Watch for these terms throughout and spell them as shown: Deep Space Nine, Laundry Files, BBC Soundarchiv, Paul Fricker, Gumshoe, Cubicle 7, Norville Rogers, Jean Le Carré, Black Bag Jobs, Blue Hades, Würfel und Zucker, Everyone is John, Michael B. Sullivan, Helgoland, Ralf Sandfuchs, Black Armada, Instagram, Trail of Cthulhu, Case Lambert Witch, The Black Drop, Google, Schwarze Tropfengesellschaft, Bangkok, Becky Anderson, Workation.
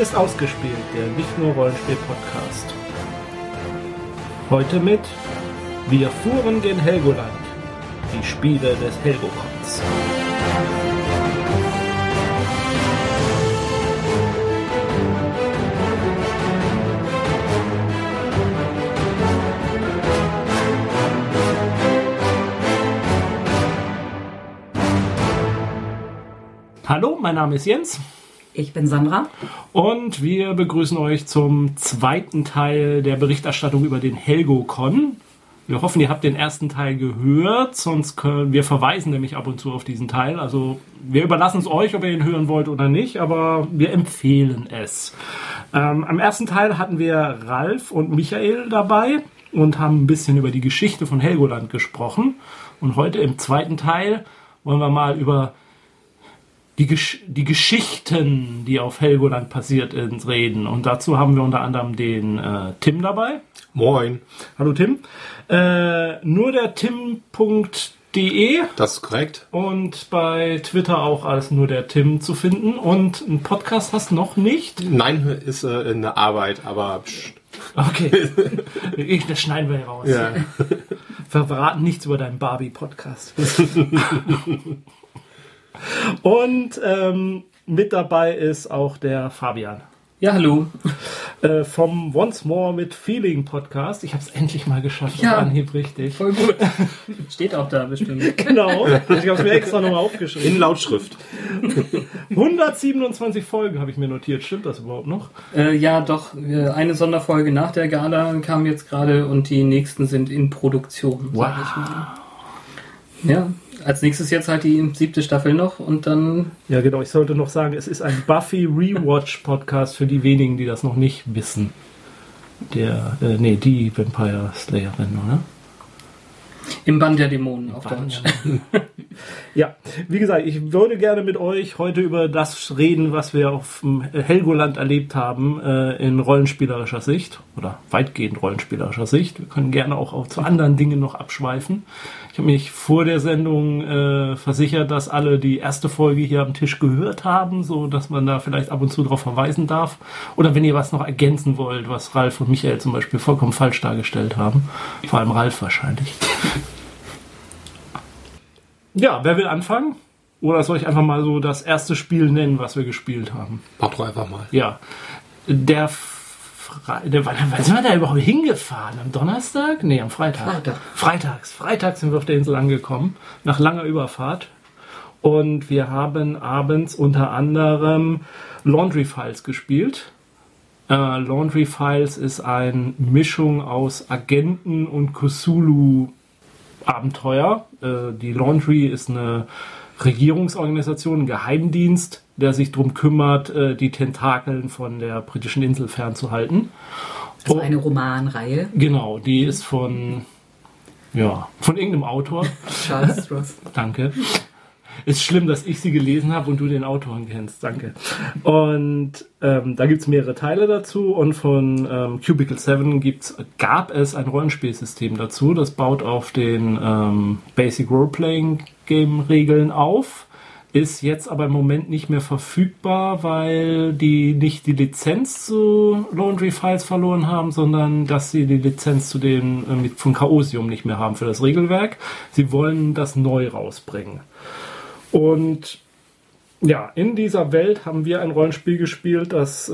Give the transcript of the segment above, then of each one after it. ist ausgespielt, der Nicht-Nur-Rollenspiel-Podcast. Heute mit Wir fuhren gen Helgoland, die Spiele des Helgocons. Hallo, mein Name ist Jens. Ich bin Sandra. Und wir begrüßen euch zum zweiten Teil der Berichterstattung über den Helgocon. Wir hoffen, ihr habt den ersten Teil gehört, sonst können wir verweisen nämlich ab und zu auf diesen Teil. Also wir überlassen es euch, ob ihr ihn hören wollt oder nicht, aber wir empfehlen es. Am ersten Teil hatten wir Ralf und Michael dabei und haben ein bisschen über die Geschichte von Helgoland gesprochen. Und heute im zweiten Teil wollen wir mal über die Geschichten, die auf Helgoland passiert sind, reden. Und dazu haben wir unter anderem den Tim dabei. Moin. Hallo Tim. Nur der Tim.de. Das ist korrekt. Und bei Twitter auch als nur der Tim zu finden. Und einen Podcast hast du noch nicht? Nein, ist eine Arbeit, aber... Pst. Okay, das schneiden wir hier raus. Ja. Verraten nichts über deinen Barbie-Podcast. Und mit dabei ist auch der Fabian. Ja, hallo. Vom Once More with Feeling Podcast. Ich habe es endlich mal geschafft. Ja, Anhieb richtig. Voll gut. Steht auch da bestimmt. Genau. Ich habe es mir extra nochmal aufgeschrieben. In Lautschrift. 127 Folgen habe ich mir notiert. Stimmt das überhaupt noch? Ja, doch. Eine Sonderfolge nach der Gala kam jetzt gerade und die nächsten sind in Produktion. Wow. Sag ich mal. Ja. Als nächstes jetzt halt die 7. Staffel noch und dann... Ja genau, ich sollte noch sagen, es ist ein Buffy-Rewatch-Podcast für die wenigen, die das noch nicht wissen. Die Vampire Slayerin, oder? Im Bann der Dämonen auf Deutsch. Ja, wie gesagt, ich würde gerne mit euch heute über das reden, was wir auf Helgoland erlebt haben, in rollenspielerischer Sicht oder weitgehend rollenspielerischer Sicht. Wir können gerne auch zu anderen Dingen noch abschweifen. Ich habe mich vor der Sendung versichert, dass alle die erste Folge hier am Tisch gehört haben, so dass man da vielleicht ab und zu darauf verweisen darf. Oder wenn ihr was noch ergänzen wollt, was Ralf und Michael zum Beispiel vollkommen falsch dargestellt haben. Vor allem Ralf wahrscheinlich. Ja, wer will anfangen? Oder soll ich einfach mal so das erste Spiel nennen, was wir gespielt haben? Mach doch einfach mal. Ja. Wann sind wir da überhaupt hingefahren? Am Donnerstag? Nee, am Freitag. Freitags sind wir auf der Insel angekommen. Nach langer Überfahrt. Und wir haben abends unter anderem Laundry Files gespielt. Laundry Files ist eine Mischung aus Agenten und Cthulhu Abenteuer. Die Laundry ist eine Regierungsorganisation, ein Geheimdienst, der sich darum kümmert, die Tentakeln von der britischen Insel fernzuhalten. Also eine Romanreihe. Genau, die ist von irgendeinem Autor. Charles Stross. Danke. Ist schlimm, dass ich sie gelesen habe und du den Autoren kennst. Danke. Und da gibt es mehrere Teile dazu. Und von Cubicle 7 gab es ein Rollenspielsystem dazu. Das baut auf den Basic Roleplaying-Game-Regeln auf. Ist jetzt aber im Moment nicht mehr verfügbar, weil die nicht die Lizenz zu Laundry Files verloren haben, sondern dass sie die Lizenz zu den von Chaosium nicht mehr haben für das Regelwerk. Sie wollen das neu rausbringen. Und ja, in dieser Welt haben wir ein Rollenspiel gespielt, das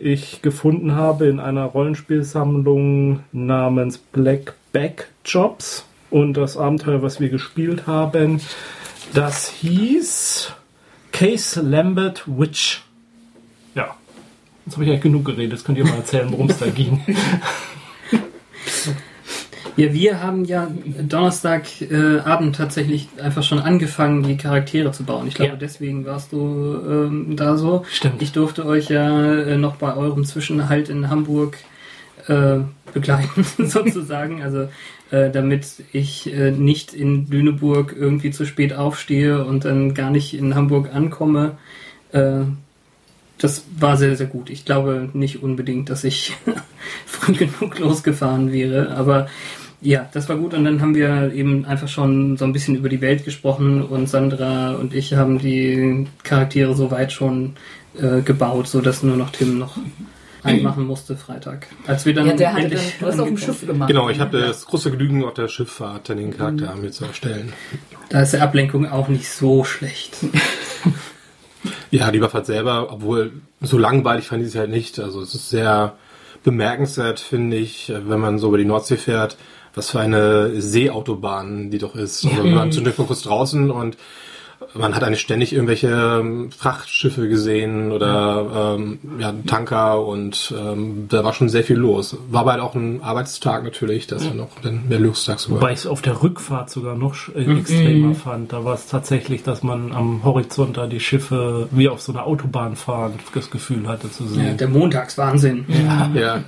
ich gefunden habe in einer Rollenspielsammlung namens Black Bag Jobs. Und das Abenteuer, was wir gespielt haben, das hieß Case Lambert Witch. Ja, jetzt habe ich eigentlich genug geredet. Jetzt könnt ihr mal erzählen, worum es da ging. Ja, wir haben ja Donnerstagabend tatsächlich einfach schon angefangen, die Charaktere zu bauen. Ich glaube, Deswegen warst du da so. Stimmt. Ich durfte euch ja noch bei eurem Zwischenhalt in Hamburg begleiten, sozusagen. Also damit ich nicht in Lüneburg irgendwie zu spät aufstehe und dann gar nicht in Hamburg ankomme. Das war sehr, sehr gut. Ich glaube nicht unbedingt, dass ich früh genug losgefahren wäre, aber Ja, das war gut. Und dann haben wir eben einfach schon so ein bisschen über die Welt gesprochen und Sandra und ich haben die Charaktere soweit schon gebaut, sodass nur noch Tim noch einmachen musste Freitag. Als wir dann du hast auf dem Schiff gemacht. Genau, ich habe das große Genügen auf der Schifffahrt, dann den Charakter mir zu erstellen. Da ist die Ablenkung auch nicht so schlecht. Ja, die Überfahrt selber, obwohl so langweilig fand ich es halt nicht. Also es ist sehr bemerkenswert, finde ich, wenn man so über die Nordsee fährt, was für eine Seeautobahn die doch ist. Also wir waren zunächst mal kurz draußen und man hat eigentlich ständig irgendwelche Frachtschiffe gesehen oder Tanker und da war schon sehr viel los. War aber halt auch ein Arbeitstag natürlich, dass dann noch mehr Lustag sogar. Wobei ich es auf der Rückfahrt sogar noch extremer fand. Da war es tatsächlich, dass man am Horizont da die Schiffe wie auf so einer Autobahn fahren, das Gefühl hatte zu sehen. Ja, der Montagswahnsinn. Ja.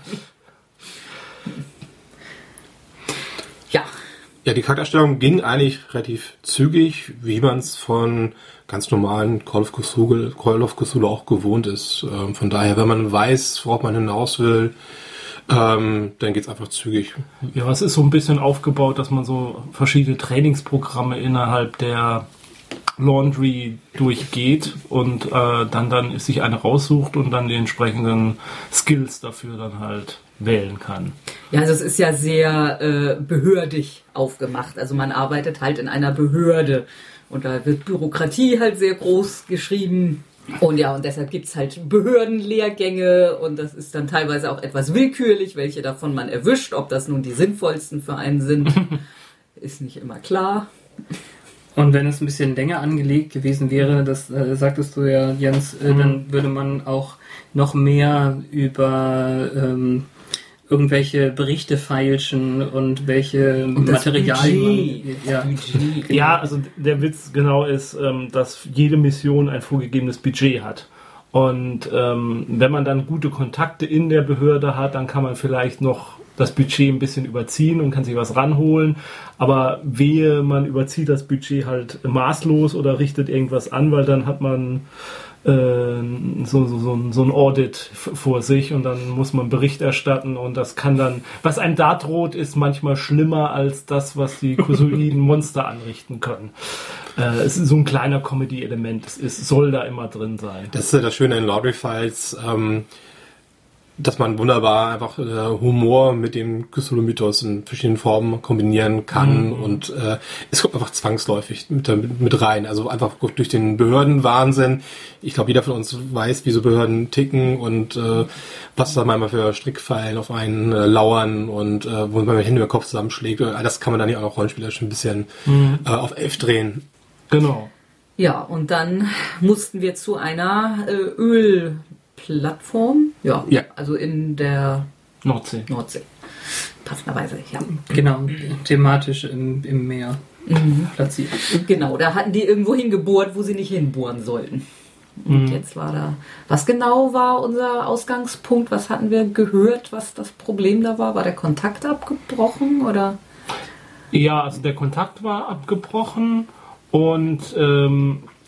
Ja, die Charakterstellung ging eigentlich relativ zügig, wie man es von ganz normalen Call of Cthulhu auch gewohnt ist. Von daher, wenn man weiß, worauf man hinaus will, dann geht's einfach zügig. Ja, es ist so ein bisschen aufgebaut, dass man so verschiedene Trainingsprogramme innerhalb der Laundry durchgeht und dann sich eine raussucht und dann die entsprechenden Skills dafür dann halt wählen kann. Ja, also es ist ja sehr behördig aufgemacht. Also man arbeitet halt in einer Behörde und da wird Bürokratie halt sehr groß geschrieben. Und ja, und deshalb gibt es halt Behördenlehrgänge und das ist dann teilweise auch etwas willkürlich, welche davon man erwischt. Ob das nun die sinnvollsten für einen sind, ist nicht immer klar. Und wenn es ein bisschen länger angelegt gewesen wäre, das sagtest du ja, Jens, dann würde man auch noch mehr über irgendwelche Berichte feilschen und welche und Materialien. Ja, also der Witz genau ist, dass jede Mission ein vorgegebenes Budget hat. Und wenn man dann gute Kontakte in der Behörde hat, dann kann man vielleicht noch das Budget ein bisschen überziehen und kann sich was ranholen. Aber wehe, man überzieht das Budget halt maßlos oder richtet irgendwas an, weil dann hat man so ein Audit vor sich und dann muss man Bericht erstatten und das kann dann, was einem da droht, ist manchmal schlimmer als das, was die Kosoiden Monster anrichten können. Es ist so ein kleiner Comedy-Element, es soll da immer drin sein. Das ist ja das Schöne in Laundry Files, dass man wunderbar einfach Humor mit dem Cthulhu-Mythos in verschiedenen Formen kombinieren kann und es kommt einfach zwangsläufig mit rein. Also einfach durch den Behördenwahnsinn. Ich glaube, jeder von uns weiß, wie so Behörden ticken und was da manchmal für Strickfallen auf einen lauern und wo man mit Händen über den Kopf zusammenschlägt. Das kann man dann ja auch noch rollenspielerisch ein bisschen auf 11 drehen. Genau. Ja, und dann mussten wir zu einer Ölplattform. Ja, also in der Nordsee. Passenderweise, ja. Genau, thematisch im Meer platziert. Genau, da hatten die irgendwo hingebohrt, wo sie nicht hinbohren sollten. Und jetzt war da... Was genau war unser Ausgangspunkt? Was hatten wir gehört, was das Problem da war? War der Kontakt abgebrochen, oder? Ja, also der Kontakt war abgebrochen und...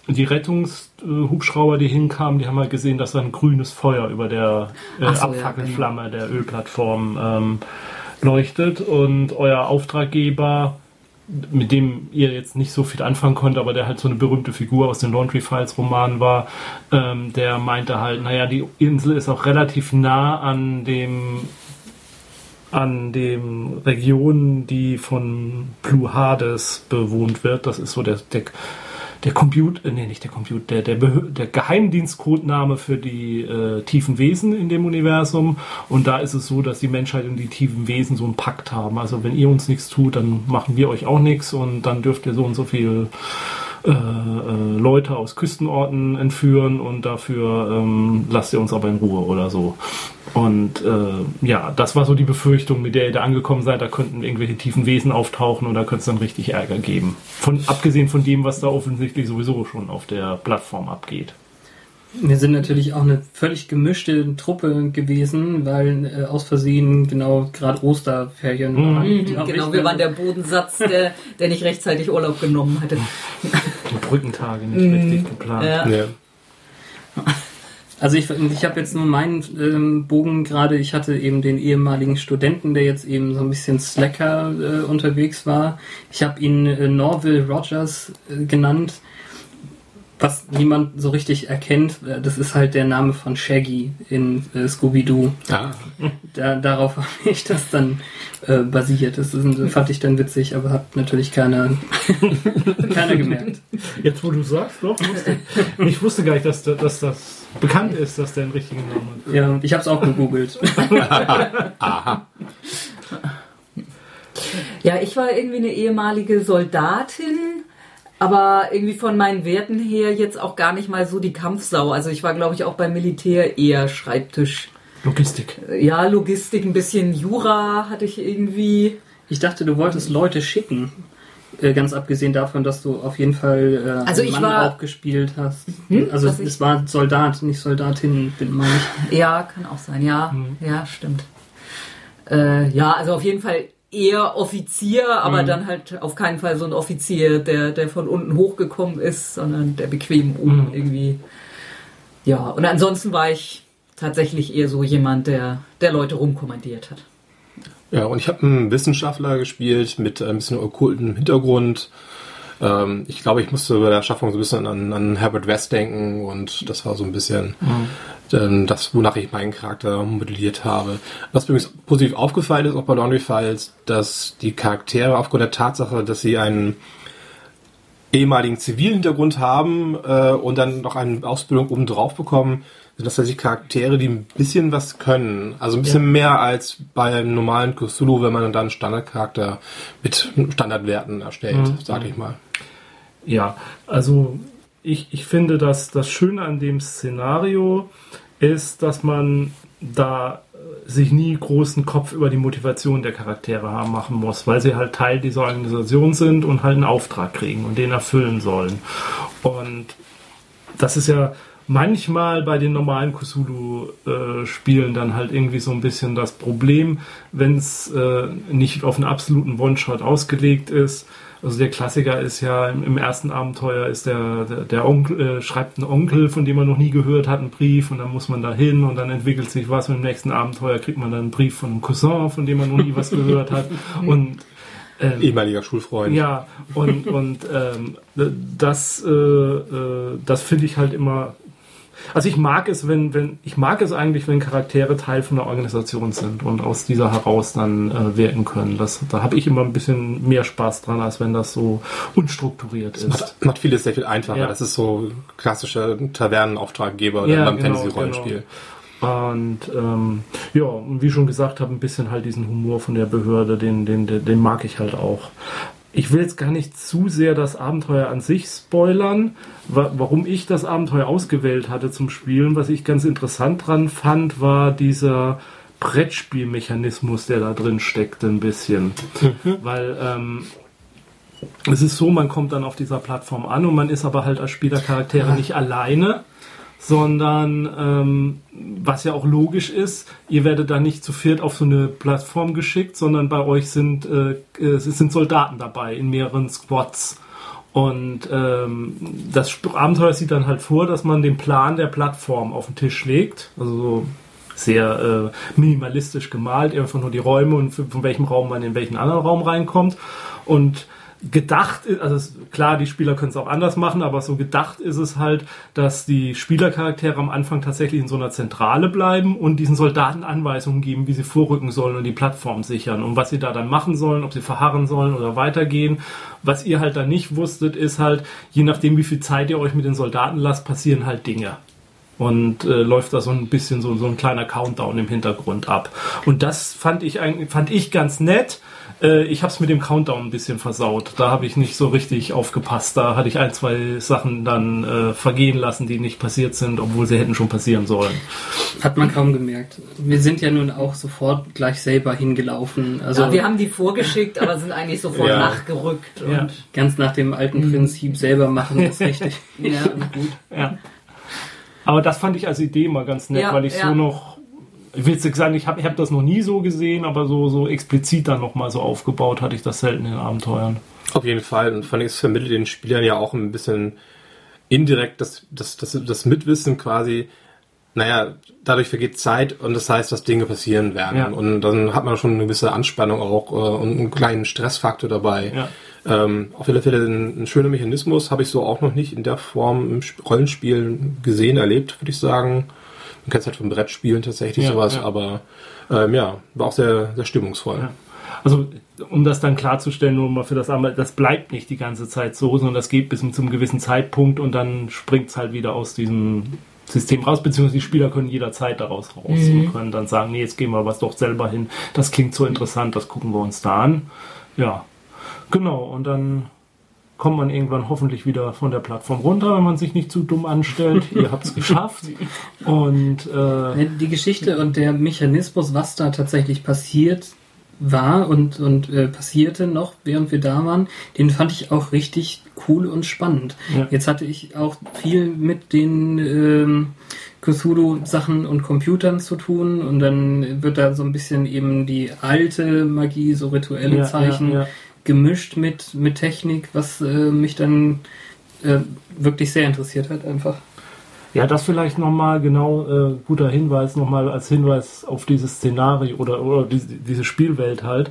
die Rettungshubschrauber, die hinkamen, die haben halt gesehen, dass da ein grünes Feuer über der Abfackelflamme der Ölplattform leuchtet. Und euer Auftraggeber, mit dem ihr jetzt nicht so viel anfangen konntet, aber der halt so eine berühmte Figur aus den Laundry Files Roman war, der meinte halt, naja, die Insel ist auch relativ nah an dem Region, die von Blue Hades bewohnt wird. Das ist so der Geheimdienstcodename für die tiefen Wesen in dem Universum. Und da ist es so, dass die Menschheit und die tiefen Wesen so einen Pakt haben. Also wenn ihr uns nichts tut, dann machen wir euch auch nichts und dann dürft ihr so und so viel Leute aus Küstenorten entführen und dafür lasst ihr uns aber in Ruhe oder so. Und das war so die Befürchtung, mit der ihr da angekommen seid, da könnten irgendwelche tiefen Wesen auftauchen und da könnte es dann richtig Ärger geben. Abgesehen von dem, was da offensichtlich sowieso schon auf der Plattform abgeht. Wir sind natürlich auch eine völlig gemischte Truppe gewesen, weil aus Versehen gerade Osterferien waren. Genau, wir waren der Bodensatz, der nicht rechtzeitig Urlaub genommen hatte. Die Brückentage nicht richtig geplant. Ja. Also ich habe jetzt nun meinen Bogen gerade, ich hatte eben den ehemaligen Studenten, der jetzt eben so ein bisschen slacker unterwegs war. Ich habe ihn Norville Rogers genannt, was niemand so richtig erkennt. Das ist halt der Name von Shaggy in Scooby-Doo. Ah. Darauf habe ich das dann basiert. Das fand ich dann witzig, aber hat natürlich keiner gemerkt. Jetzt, wo du sagst, doch. Ich wusste gar nicht, dass das bekannt ist, dass der einen richtigen Namen hat. Ja, ich habe es auch gegoogelt. Aha. Ja, ich war irgendwie eine ehemalige Soldatin, aber irgendwie von meinen Werten her jetzt auch gar nicht mal so die Kampfsau. Also ich war, glaube ich, auch beim Militär eher Schreibtisch. Logistik. Ja, Logistik, ein bisschen Jura hatte ich irgendwie. Ich dachte, du wolltest Leute schicken. Ganz abgesehen davon, dass du auf jeden Fall Mann gespielt hast. Also es war Soldat, nicht Soldatin, meine ich. Ja, kann auch sein, ja. Mhm. Ja, stimmt. Ja, also auf jeden Fall eher Offizier, aber dann halt auf keinen Fall so ein Offizier, der von unten hochgekommen ist, sondern der bequem oben irgendwie. Ja, und ansonsten war ich tatsächlich eher so jemand, der Leute rumkommandiert hat. Ja, und ich habe einen Wissenschaftler gespielt mit ein bisschen okkultem Hintergrund. Ich glaube, ich musste bei der Schaffung so ein bisschen an Herbert West denken und das war so ein bisschen das, wonach ich meinen Charakter modelliert habe. Was übrigens positiv aufgefallen ist, auch bei Laundry Files, dass die Charaktere aufgrund der Tatsache, dass sie einen ehemaligen Zivilhintergrund haben und dann noch eine Ausbildung obendrauf bekommen, sind das tatsächlich Charaktere, die ein bisschen was können. Also ein bisschen mehr als bei einem normalen Cthulhu, wenn man dann einen Standardcharakter mit Standardwerten erstellt, sage ich mal. Ja, also ich finde, dass das Schöne an dem Szenario ist, dass man da sich nie großen Kopf über die Motivation der Charaktere machen muss, weil sie halt Teil dieser Organisation sind und halt einen Auftrag kriegen und den erfüllen sollen. Und das ist ja manchmal bei den normalen Cthulhu-Spielen dann halt irgendwie so ein bisschen das Problem, wenn es nicht auf einen absoluten One-Shot ausgelegt ist. Also der Klassiker ist ja, im ersten Abenteuer ist der Onkel, schreibt ein Onkel, von dem man noch nie gehört hat, einen Brief und dann muss man da hin und dann entwickelt sich was und im nächsten Abenteuer kriegt man dann einen Brief von einem Cousin, von dem man noch nie was gehört hat und ehemaliger Schulfreund. Ja, und das finde ich halt immer. Also ich mag es, wenn Charaktere Teil von einer Organisation sind und aus dieser heraus dann wirken können. Da habe ich immer ein bisschen mehr Spaß dran, als wenn das so unstrukturiert ist. Das macht vieles sehr viel einfacher. Ja. Das ist so klassischer Tavernenauftraggeber oder beim Fantasy-Rollenspiel. Genau. Und wie schon gesagt habe, ein bisschen halt diesen Humor von der Behörde, den mag ich halt auch. Ich will jetzt gar nicht zu sehr das Abenteuer an sich spoilern, warum ich das Abenteuer ausgewählt hatte zum Spielen. Was ich ganz interessant dran fand, war dieser Brettspielmechanismus, der da drin steckte ein bisschen. Weil es ist so, man kommt dann auf dieser Plattform an und man ist aber halt als Spieler Charaktere nicht alleine, sondern was ja auch logisch ist, ihr werdet da nicht zu viert auf so eine Plattform geschickt, sondern bei euch sind Soldaten dabei in mehreren Squads. Und das Abenteuer sieht dann halt vor, dass man den Plan der Plattform auf den Tisch legt, also so sehr minimalistisch gemalt, einfach nur die Räume und von welchem Raum man in welchen anderen Raum reinkommt. Und gedacht ist, also klar, die Spieler können es auch anders machen, aber so gedacht ist es halt, dass die Spielercharaktere am Anfang tatsächlich in so einer Zentrale bleiben und diesen Soldaten Anweisungen geben, wie sie vorrücken sollen und die Plattform sichern und was sie da dann machen sollen, ob sie verharren sollen oder weitergehen. Was ihr halt dann nicht wusstet, ist halt, je nachdem wie viel Zeit ihr euch mit den Soldaten lasst, passieren halt Dinge. Und läuft da so ein bisschen so ein kleiner Countdown im Hintergrund ab. Und das fand ich ganz nett. Ich habe es mit dem Countdown ein bisschen versaut. Da habe ich nicht so richtig aufgepasst. Da hatte ich 1-2 Sachen dann vergehen lassen, die nicht passiert sind, obwohl sie hätten schon passieren sollen. Hat man kaum gemerkt. Wir sind ja nun auch sofort gleich selber hingelaufen. Also ja, wir haben die vorgeschickt, aber sind eigentlich sofort nachgerückt. Ja. Und ganz nach dem alten Prinzip selber machen, ist richtig. Ja, gut. Ja. Aber das fand ich als Idee mal ganz nett, weil ich so noch... Ich will jetzt sagen, ich habe das noch nie so gesehen, aber so explizit dann nochmal so aufgebaut hatte ich das selten in Abenteuern. Auf jeden Fall. Und vor allem, es vermittelt den Spielern ja auch ein bisschen indirekt das Mitwissen quasi, naja, dadurch vergeht Zeit und das heißt, dass Dinge passieren werden. Ja. Und dann hat man schon eine gewisse Anspannung auch und einen kleinen Stressfaktor dabei. Ja. Auf jeden Fall ein schöner Mechanismus, habe ich so auch noch nicht in der Form im Rollenspiel gesehen, erlebt, würde ich sagen. Man kennt es halt vom Brettspielen tatsächlich, ja, sowas, ja. Aber ja, war auch sehr, sehr stimmungsvoll. Ja. Also, um das dann klarzustellen, nur mal für das andere, das bleibt nicht die ganze Zeit so, sondern das geht bis zu einem gewissen Zeitpunkt und dann springt es halt wieder aus diesem System raus, beziehungsweise die Spieler können jederzeit daraus raus und können dann sagen, nee, jetzt gehen wir was doch selber hin, das klingt so interessant, das gucken wir uns da an. Ja, genau, und dann kommt man irgendwann hoffentlich wieder von der Plattform runter, wenn man sich nicht zu dumm anstellt. Ihr habt es geschafft. Und die Geschichte und der Mechanismus, was da tatsächlich passiert war und passierte noch, während wir da waren, den fand ich auch richtig cool und spannend. Ja. Jetzt hatte ich auch viel mit den Cthulhu-Sachen und Computern zu tun und dann wird da so ein bisschen eben die alte Magie, so rituelle Zeichen, gemischt mit Technik, was mich dann wirklich sehr interessiert hat einfach. Ja, das vielleicht nochmal genau, guter Hinweis, nochmal als Hinweis auf dieses Szenario oder diese Spielwelt halt.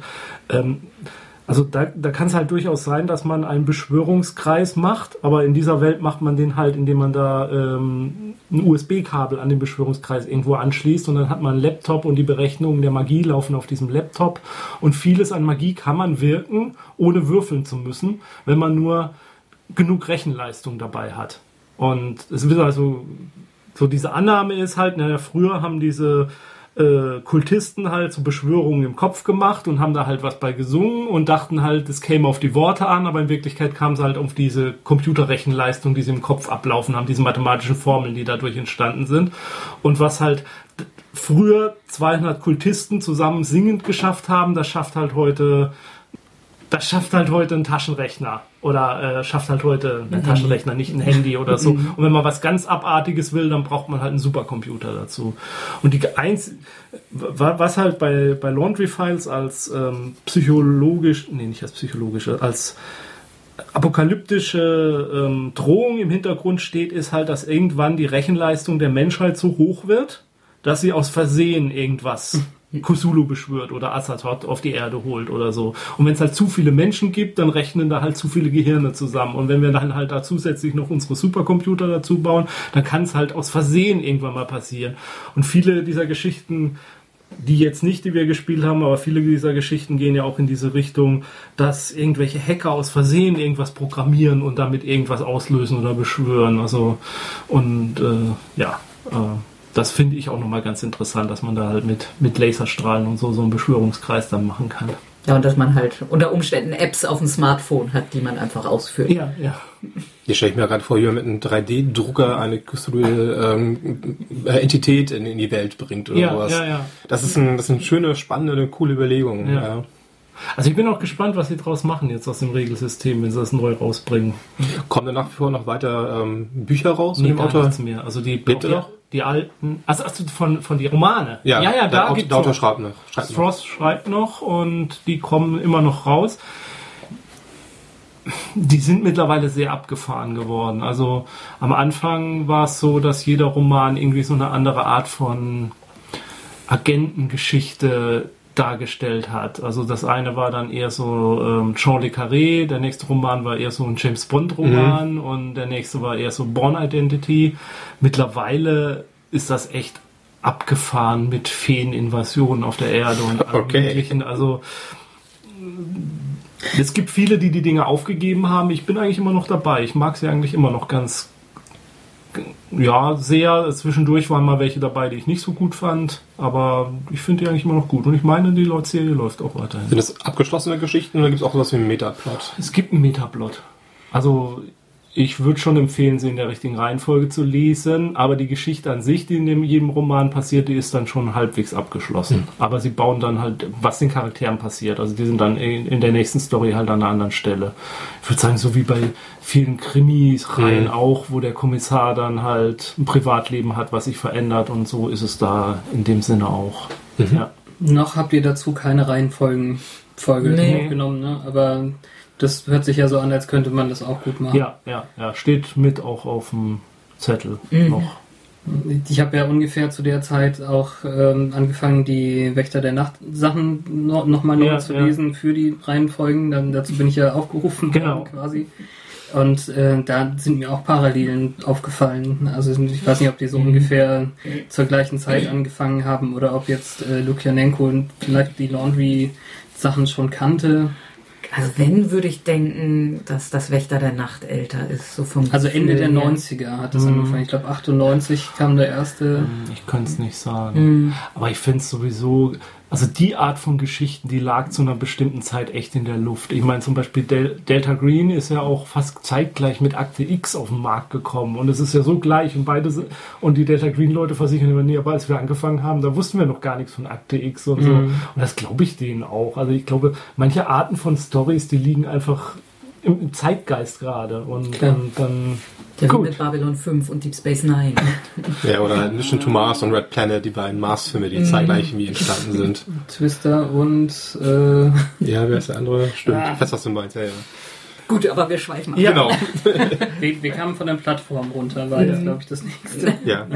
Also da kann es halt durchaus sein, dass man einen Beschwörungskreis macht, aber in dieser Welt macht man den halt, indem man da ein USB-Kabel an den Beschwörungskreis irgendwo anschließt und dann hat man einen Laptop und die Berechnungen der Magie laufen auf diesem Laptop und vieles an Magie kann man wirken, ohne würfeln zu müssen, wenn man nur genug Rechenleistung dabei hat. Und es ist also so, diese Annahme ist halt, naja, früher haben diese Kultisten halt so Beschwörungen im Kopf gemacht und haben da halt was bei gesungen und dachten halt, es käme auf die Worte an, aber in Wirklichkeit kam es halt auf diese Computerrechenleistung, die sie im Kopf ablaufen haben, diese mathematischen Formeln, die dadurch entstanden sind. Und was halt früher 200 Kultisten zusammen singend geschafft haben, das schafft halt heute ein Taschenrechner oder schafft halt heute ein Taschenrechner, nicht ein Handy oder so. Und wenn man was ganz Abartiges will, dann braucht man halt einen Supercomputer dazu. Und was halt bei Laundry Files als als apokalyptische Drohung im Hintergrund steht, ist halt, dass irgendwann die Rechenleistung der Menschheit so hoch wird, dass sie aus Versehen irgendwas Cthulhu beschwört oder Azathoth auf die Erde holt oder so. Und wenn es halt zu viele Menschen gibt, dann rechnen da halt zu viele Gehirne zusammen. Und wenn wir dann halt da zusätzlich noch unsere Supercomputer dazu bauen, dann kann es halt aus Versehen irgendwann mal passieren. Und viele dieser Geschichten, die wir gespielt haben, aber viele dieser Geschichten gehen ja auch in diese Richtung, dass irgendwelche Hacker aus Versehen irgendwas programmieren und damit irgendwas auslösen oder beschwören. Also, und das finde ich auch nochmal ganz interessant, dass man da halt mit Laserstrahlen und so einen Beschwörungskreis dann machen kann. Ja, und dass man halt unter Umständen Apps auf dem Smartphone hat, die man einfach ausführt. Ja, ja. Hier stelle ich mir gerade vor, wie man mit einem 3D-Drucker eine Entität in die Welt bringt oder sowas. Ja, ja. Das ist eine schöne, spannende, eine coole Überlegung. Ja. Ja. Also ich bin auch gespannt, was sie draus machen jetzt aus dem Regelsystem, wenn sie das neu rausbringen. Kommen dann nach wie vor noch weiter Bücher raus? Nee, gar nichts mehr. Also die Bitte noch? Die alten, also von die Romane. Ja, ja, ja, da gibt es noch. Stross schreibt noch und die kommen immer noch raus. Die sind mittlerweile sehr abgefahren geworden. Also am Anfang war es so, dass jeder Roman irgendwie so eine andere Art von Agentengeschichte dargestellt hat. Also das eine war dann eher so Jean Le Carré, der nächste Roman war eher so ein James-Bond-Roman und der nächste war eher so Bourne Identity. Mittlerweile ist das echt abgefahren mit Feeninvasionen auf der Erde und allem Möglichen. Also es gibt viele, die Dinge aufgegeben haben. Ich bin eigentlich immer noch dabei. Ich mag sie eigentlich immer noch ganz sehr. Zwischendurch waren mal welche dabei, die ich nicht so gut fand, aber ich finde die eigentlich immer noch gut und ich meine, die Serie läuft auch weiterhin. Sind das abgeschlossene Geschichten oder gibt es auch sowas wie einen Metaplot? Es gibt einen Metaplot. Also ich würde schon empfehlen, sie in der richtigen Reihenfolge zu lesen, aber die Geschichte an sich, die in jedem Roman passiert, die ist dann schon halbwegs abgeschlossen. Aber sie bauen dann halt, was den Charakteren passiert. Also die sind dann in der nächsten Story halt an einer anderen Stelle. Ich würde sagen, so wie bei vielen Krimis-Reihen auch, wo der Kommissar dann halt ein Privatleben hat, was sich verändert und so ist es da in dem Sinne auch. Ja. Noch habt ihr dazu keine Reihenfolge genommen, ne? Aber das hört sich ja so an, als könnte man das auch gut machen. Ja, steht mit auch auf dem Zettel noch. Ich habe ja ungefähr zu der Zeit auch angefangen, die Wächter der Nacht Sachen nochmal neu zu lesen für die Reihenfolgen. Dann, dazu bin ich ja aufgerufen quasi. Und da sind mir auch Parallelen aufgefallen. Also ich weiß nicht, ob die so ungefähr zur gleichen Zeit angefangen haben oder ob jetzt Lukianenko vielleicht die Laundry-Sachen schon kannte. Also wenn, würde ich denken, dass das Wächter der Nacht älter ist. So vom also Ende der 90er hat das angefangen. Ich glaube 98 kam der erste. Ich könnte es nicht sagen. Aber ich finde es sowieso... Also die Art von Geschichten, die lag zu einer bestimmten Zeit echt in der Luft. Ich meine zum Beispiel Delta Green ist ja auch fast zeitgleich mit Akte X auf den Markt gekommen. Und es ist ja so gleich. Und beide und die Delta Green Leute versichern immer, nee, aber als wir angefangen haben, da wussten wir noch gar nichts von Akte X und so. Und das glaube ich denen auch. Also ich glaube, manche Arten von Storys, die liegen einfach im Zeitgeist gerade. Und dann der Film mit Babylon 5 und Deep Space Nine. Ja, oder Mission to Mars und Red Planet, die beiden Mars-Filme, die zeitgleich irgendwie entstanden sind. Twister und... ja, wer ist der andere? Stimmt, ich weiß, was du meinst. Ja, ja. Gut, aber wir schweifen ab. Ja. Genau. wir kamen von der Plattform runter, weil das, glaube ich, das nächste. Ja,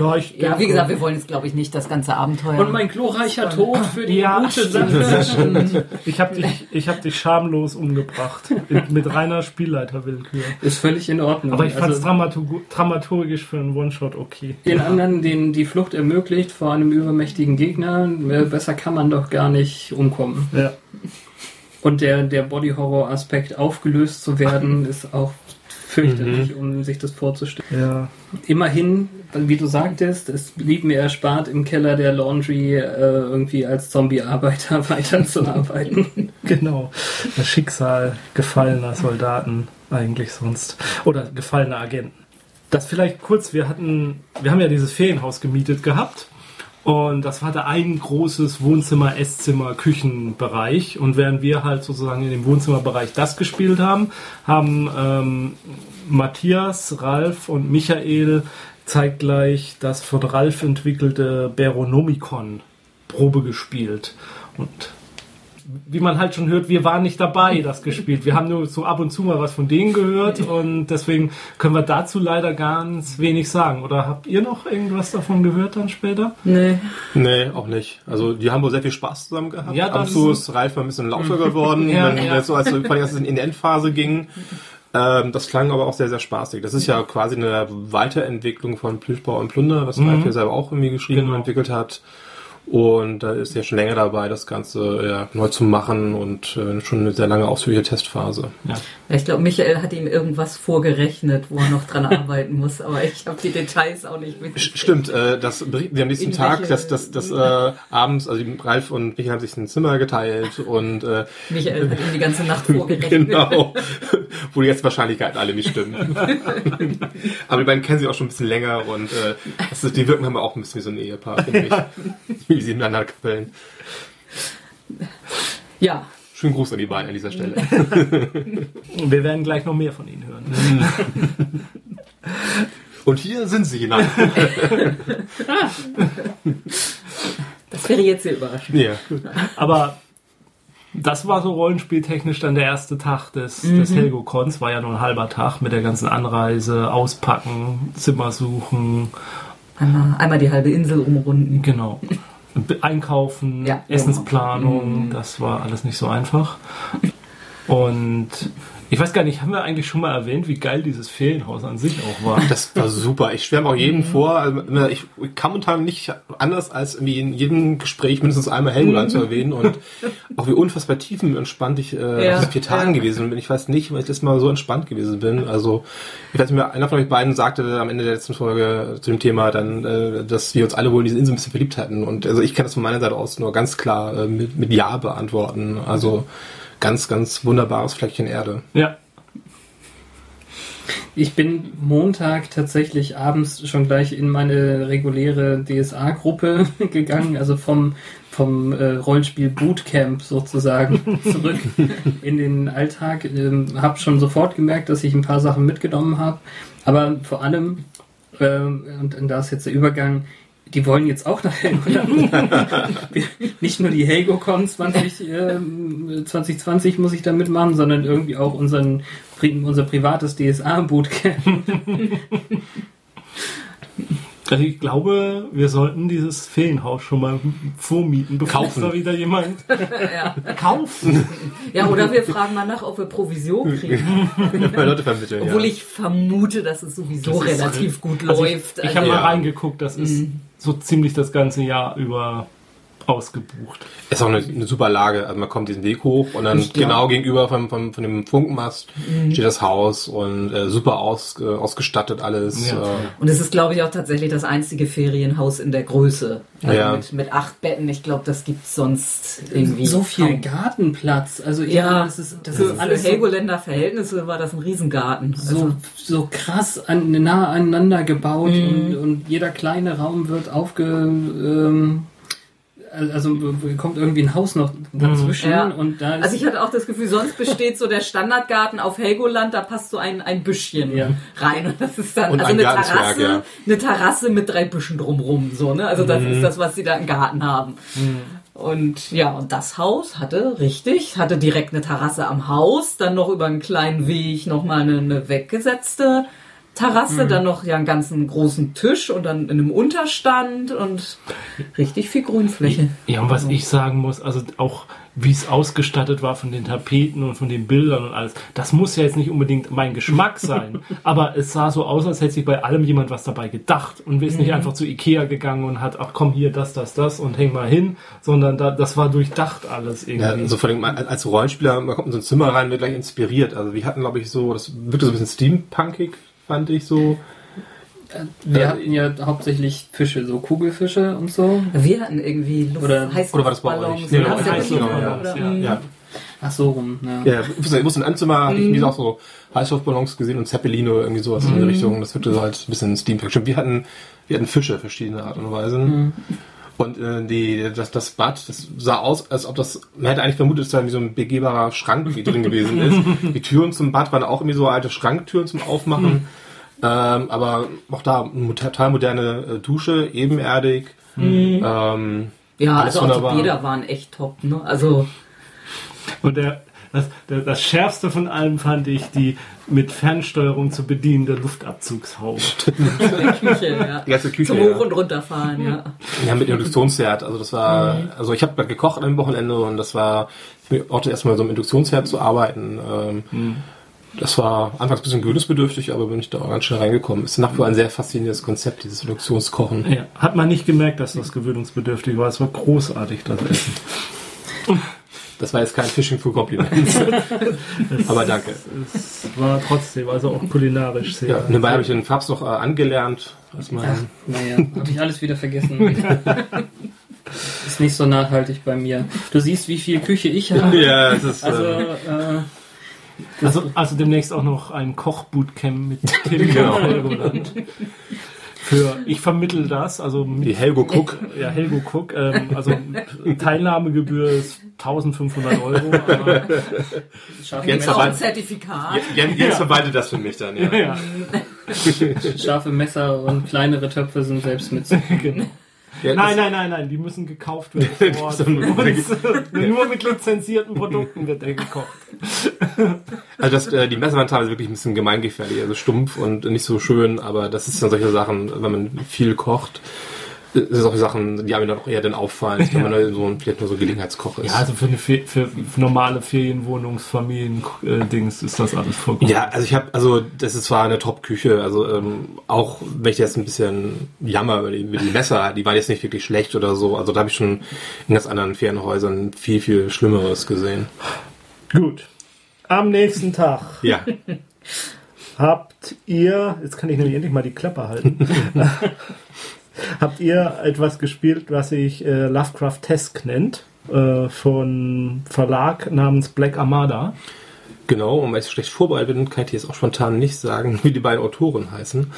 wie gesagt, wir wollen jetzt, glaube ich, nicht das ganze Abenteuer. Und mein glorreicher Tod für die gute Sache. Ich hab dich schamlos umgebracht. Mit reiner Spielleiterwillkür. Ist völlig in Ordnung. Aber ich fand es dramaturgisch für einen One-Shot okay. Den anderen, denen die Flucht ermöglicht vor einem übermächtigen Gegner, besser kann man doch gar nicht umkommen. Ja. Und der Body-Horror-Aspekt aufgelöst zu werden, ist auch fürchterlich, um sich das vorzustellen. Ja. Immerhin, wie du sagtest, es blieb mir erspart, im Keller der Laundry irgendwie als Zombie-Arbeiter weiterzuarbeiten. Genau. Das Schicksal gefallener Soldaten eigentlich sonst. Oder gefallener Agenten. Das vielleicht kurz, wir haben ja dieses Ferienhaus gemietet gehabt. Und das hatte ein großes Wohnzimmer, Esszimmer, Küchenbereich. Und während wir halt sozusagen in dem Wohnzimmerbereich das gespielt haben, haben Matthias, Ralf und Michael zeitgleich das von Ralf entwickelte Baronomicon Probe gespielt. Und wie man halt schon hört, wir waren nicht dabei, das gespielt. Wir haben nur so ab und zu mal was von denen gehört und deswegen können wir dazu leider ganz wenig sagen. Oder habt ihr noch irgendwas davon gehört dann später? Nee, auch nicht. Also die haben wohl sehr viel Spaß zusammen gehabt. Ja, ab und zu ist Ralf mal ein bisschen lauter geworden, so, als es in die Endphase ging. Das klang aber auch sehr, sehr spaßig. Das ist ja quasi eine Weiterentwicklung von Plüschbau und Plunder, was Ralf ja selber auch irgendwie geschrieben und entwickelt hat. Und da ist ja schon länger dabei, das Ganze neu zu machen und schon eine sehr lange ausführliche Testphase. Ja. Ich glaube, Michael hat ihm irgendwas vorgerechnet, wo er noch dran arbeiten muss, aber ich habe die Details auch nicht mitgekriegt. Stimmt, das berichten sie am nächsten Tag, dass abends, also Ralf und Michael haben sich ein Zimmer geteilt und Michael hat ihm die ganze Nacht vorgerechnet. Genau, wo die jetzt Wahrscheinlichkeiten alle nicht stimmen. Aber die beiden kennen sich auch schon ein bisschen länger und die wirken haben wir auch ein bisschen wie so ein Ehepaar, finde ich. Wie sie miteinander kappeln. Ja. Schönen Gruß an die beiden an dieser Stelle. Wir werden gleich noch mehr von ihnen hören. Und hier sind sie. Das wäre jetzt sehr überraschend. Ja. Aber das war so rollenspieltechnisch dann der erste Tag des Helgocons. War ja nur ein halber Tag mit der ganzen Anreise, Auspacken, Zimmer suchen. Einmal die halbe Insel umrunden. Genau. Einkaufen, Essensplanung, das war alles nicht so einfach. Und ich weiß gar nicht, haben wir eigentlich schon mal erwähnt, wie geil dieses Ferienhaus an sich auch war? Das war super. Ich schwärme auch jedem vor. Also, ich kann momentan nicht anders, als irgendwie in jedem Gespräch mindestens einmal Helgoland zu erwähnen. Und auch wie unfassbar tiefenentspannt ich nach diesen 4 Tagen gewesen bin. Ich weiß nicht, weil ich letztes Mal so entspannt gewesen bin. Also ich weiß nicht mehr, einer von euch beiden sagte am Ende der letzten Folge zu dem Thema dann, dass wir uns alle wohl in diese Insel ein bisschen verliebt hatten. Und also ich kann das von meiner Seite aus nur ganz klar mit Ja beantworten. Also ganz, ganz wunderbares Fleckchen Erde. Ja. Ich bin Montag tatsächlich abends schon gleich in meine reguläre DSA-Gruppe gegangen, also vom Rollenspiel-Bootcamp sozusagen zurück in den Alltag. Hab schon sofort gemerkt, dass ich ein paar Sachen mitgenommen habe, aber vor allem, und da ist jetzt der Übergang, die wollen jetzt auch nach Helgoland. Nicht nur die Helgocon 2020 muss ich da mitmachen, sondern irgendwie auch unser privates DSA-Bootcamp. Ich glaube, wir sollten dieses Ferienhaus schon mal vormieten, bevor es da wieder jemand kaufen. Ja, oder wir fragen mal nach, ob wir Provision kriegen. Ja, Leute vermitteln, obwohl ich vermute, dass es sowieso das relativ gut läuft. Ich habe mal reingeguckt, das ist so ziemlich das ganze Jahr über ausgebucht. Ist auch eine super Lage. Also man kommt diesen Weg hoch und dann genau gegenüber von dem Funkenmast steht das Haus und super ausgestattet alles. Ja. Und es ist, glaube ich, auch tatsächlich das einzige Ferienhaus in der Größe. Also mit 8 Betten. Ich glaube, das gibt es sonst irgendwie so viel kaum. Gartenplatz. Also das ist alles für Helgoländer Verhältnisse war das ein Riesengarten. Also so krass nahe aneinander gebaut und jeder kleine Raum wird also kommt irgendwie ein Haus noch dazwischen. Ja. Und da ist also ich hatte auch das Gefühl, sonst besteht so der Standardgarten auf Helgoland, da passt so ein Büschchen rein. Und das ist dann eine Terrasse, eine Terrasse mit 3 Büschen drumrum. So, ne? Also das ist das, was sie da im Garten haben. Und und das Haus hatte direkt eine Terrasse am Haus, dann noch über einen kleinen Weg nochmal eine weggesetzte Terrasse, dann noch einen ganzen großen Tisch und dann in einem Unterstand und richtig viel Grünfläche. Ja, und was ich sagen muss, also auch wie es ausgestattet war von den Tapeten und von den Bildern und alles, das muss ja jetzt nicht unbedingt mein Geschmack sein, aber es sah so aus, als hätte sich bei allem jemand was dabei gedacht und ist nicht einfach zu Ikea gegangen und hat, ach komm, hier, das und häng mal hin, sondern das war durchdacht alles irgendwie. Ja, also vor allem als Rollenspieler, man kommt in so ein Zimmer rein, wird gleich inspiriert. Also wir hatten, glaube ich, so, das wirkte so ein bisschen steampunkig, fand ich so. Wir hatten ja hauptsächlich Fische, so Kugelfische und so. Wir hatten irgendwie Luft. Oder war das bei euch? Nee, ja. Ach so rum. Ja, ich wusste, in einem Zimmer habe ich auch so Heißluftballons gesehen und Zeppeline oder irgendwie sowas in die Richtung. Das wirkte so halt ein bisschen steampunk. Wir hatten Fische verschiedener Art und Weise. Und das Bad, das sah aus, als ob man hätte eigentlich vermutet, dass da irgendwie so ein begehbarer Schrank drin gewesen ist. Die Türen zum Bad waren auch irgendwie so alte Schranktüren zum Aufmachen. Aber auch da eine total moderne Dusche, ebenerdig. Also wunderbar. Auch die Bäder waren echt top. Ne? Also und das Schärfste von allem fand ich die mit Fernsteuerung zu bedienende Luftabzugshaube. Der Küche, die ganze Küche, zum Hoch- und Runterfahren, Ja, mit Induktionsherd. Also das war, also ich habe gekocht am Wochenende und das war, ich brauchte erstmal so im Induktionsherd zu arbeiten. Das war anfangs ein bisschen gewöhnungsbedürftig, aber bin ich da auch ganz schnell reingekommen. Ist nach wie vor ein sehr faszinierendes Konzept, dieses Induktionskochen. Ja, hat man nicht gemerkt, dass das gewöhnungsbedürftig war. Es war großartig, das Essen. Das war jetzt kein Fishing for Compliments. Aber danke. Es war trotzdem, also auch kulinarisch sehr. Ja, nebenbei habe ich den Fabs noch angelernt. Habe ich alles wieder vergessen. Ist nicht so nachhaltig bei mir. Du siehst, wie viel Küche ich habe. Ja, das ist... Also demnächst auch noch ein Koch-Bootcamp mit Tim auf Helgoland. Ich vermittle das, also die Helgocook. Ja, Helgocook. Also Teilnahmegebühr ist 1.500 €. Jetzt ein Zertifikat. Jetzt verbreitet das für mich dann, ja. Scharfe Messer und kleinere Töpfe sind selbst mit. Genau. Ja, nein, die müssen gekauft werden. Nur mit lizenzierten Produkten wird der gekocht. Also die Messer waren teilweise wirklich ein bisschen gemeingefährlich, also stumpf und nicht so schön, aber das ist dann solche Sachen, wenn man viel kocht, solche Sachen, die haben dann auch eher dann auffallen, wenn man vielleicht nur so Gelegenheitskoch ist. Ja, also für normale Ferienwohnungsfamilien-Dings ist das alles vollkommen. Ja, also das ist zwar eine Top-Küche, also auch wenn ich jetzt ein bisschen jammer über die Messer, die waren jetzt nicht wirklich schlecht oder so, also da habe ich schon in ganz anderen Ferienhäusern viel, viel Schlimmeres gesehen. Gut. Am nächsten Tag. Ja. Habt ihr, jetzt kann ich nämlich endlich mal die Klappe halten, habt ihr etwas gespielt, was sich Lovecraftesque nennt, von Verlag namens Black Armada? Genau, und weil ich schlecht vorbereitet bin, kann ich jetzt auch spontan nicht sagen, wie die beiden Autoren heißen.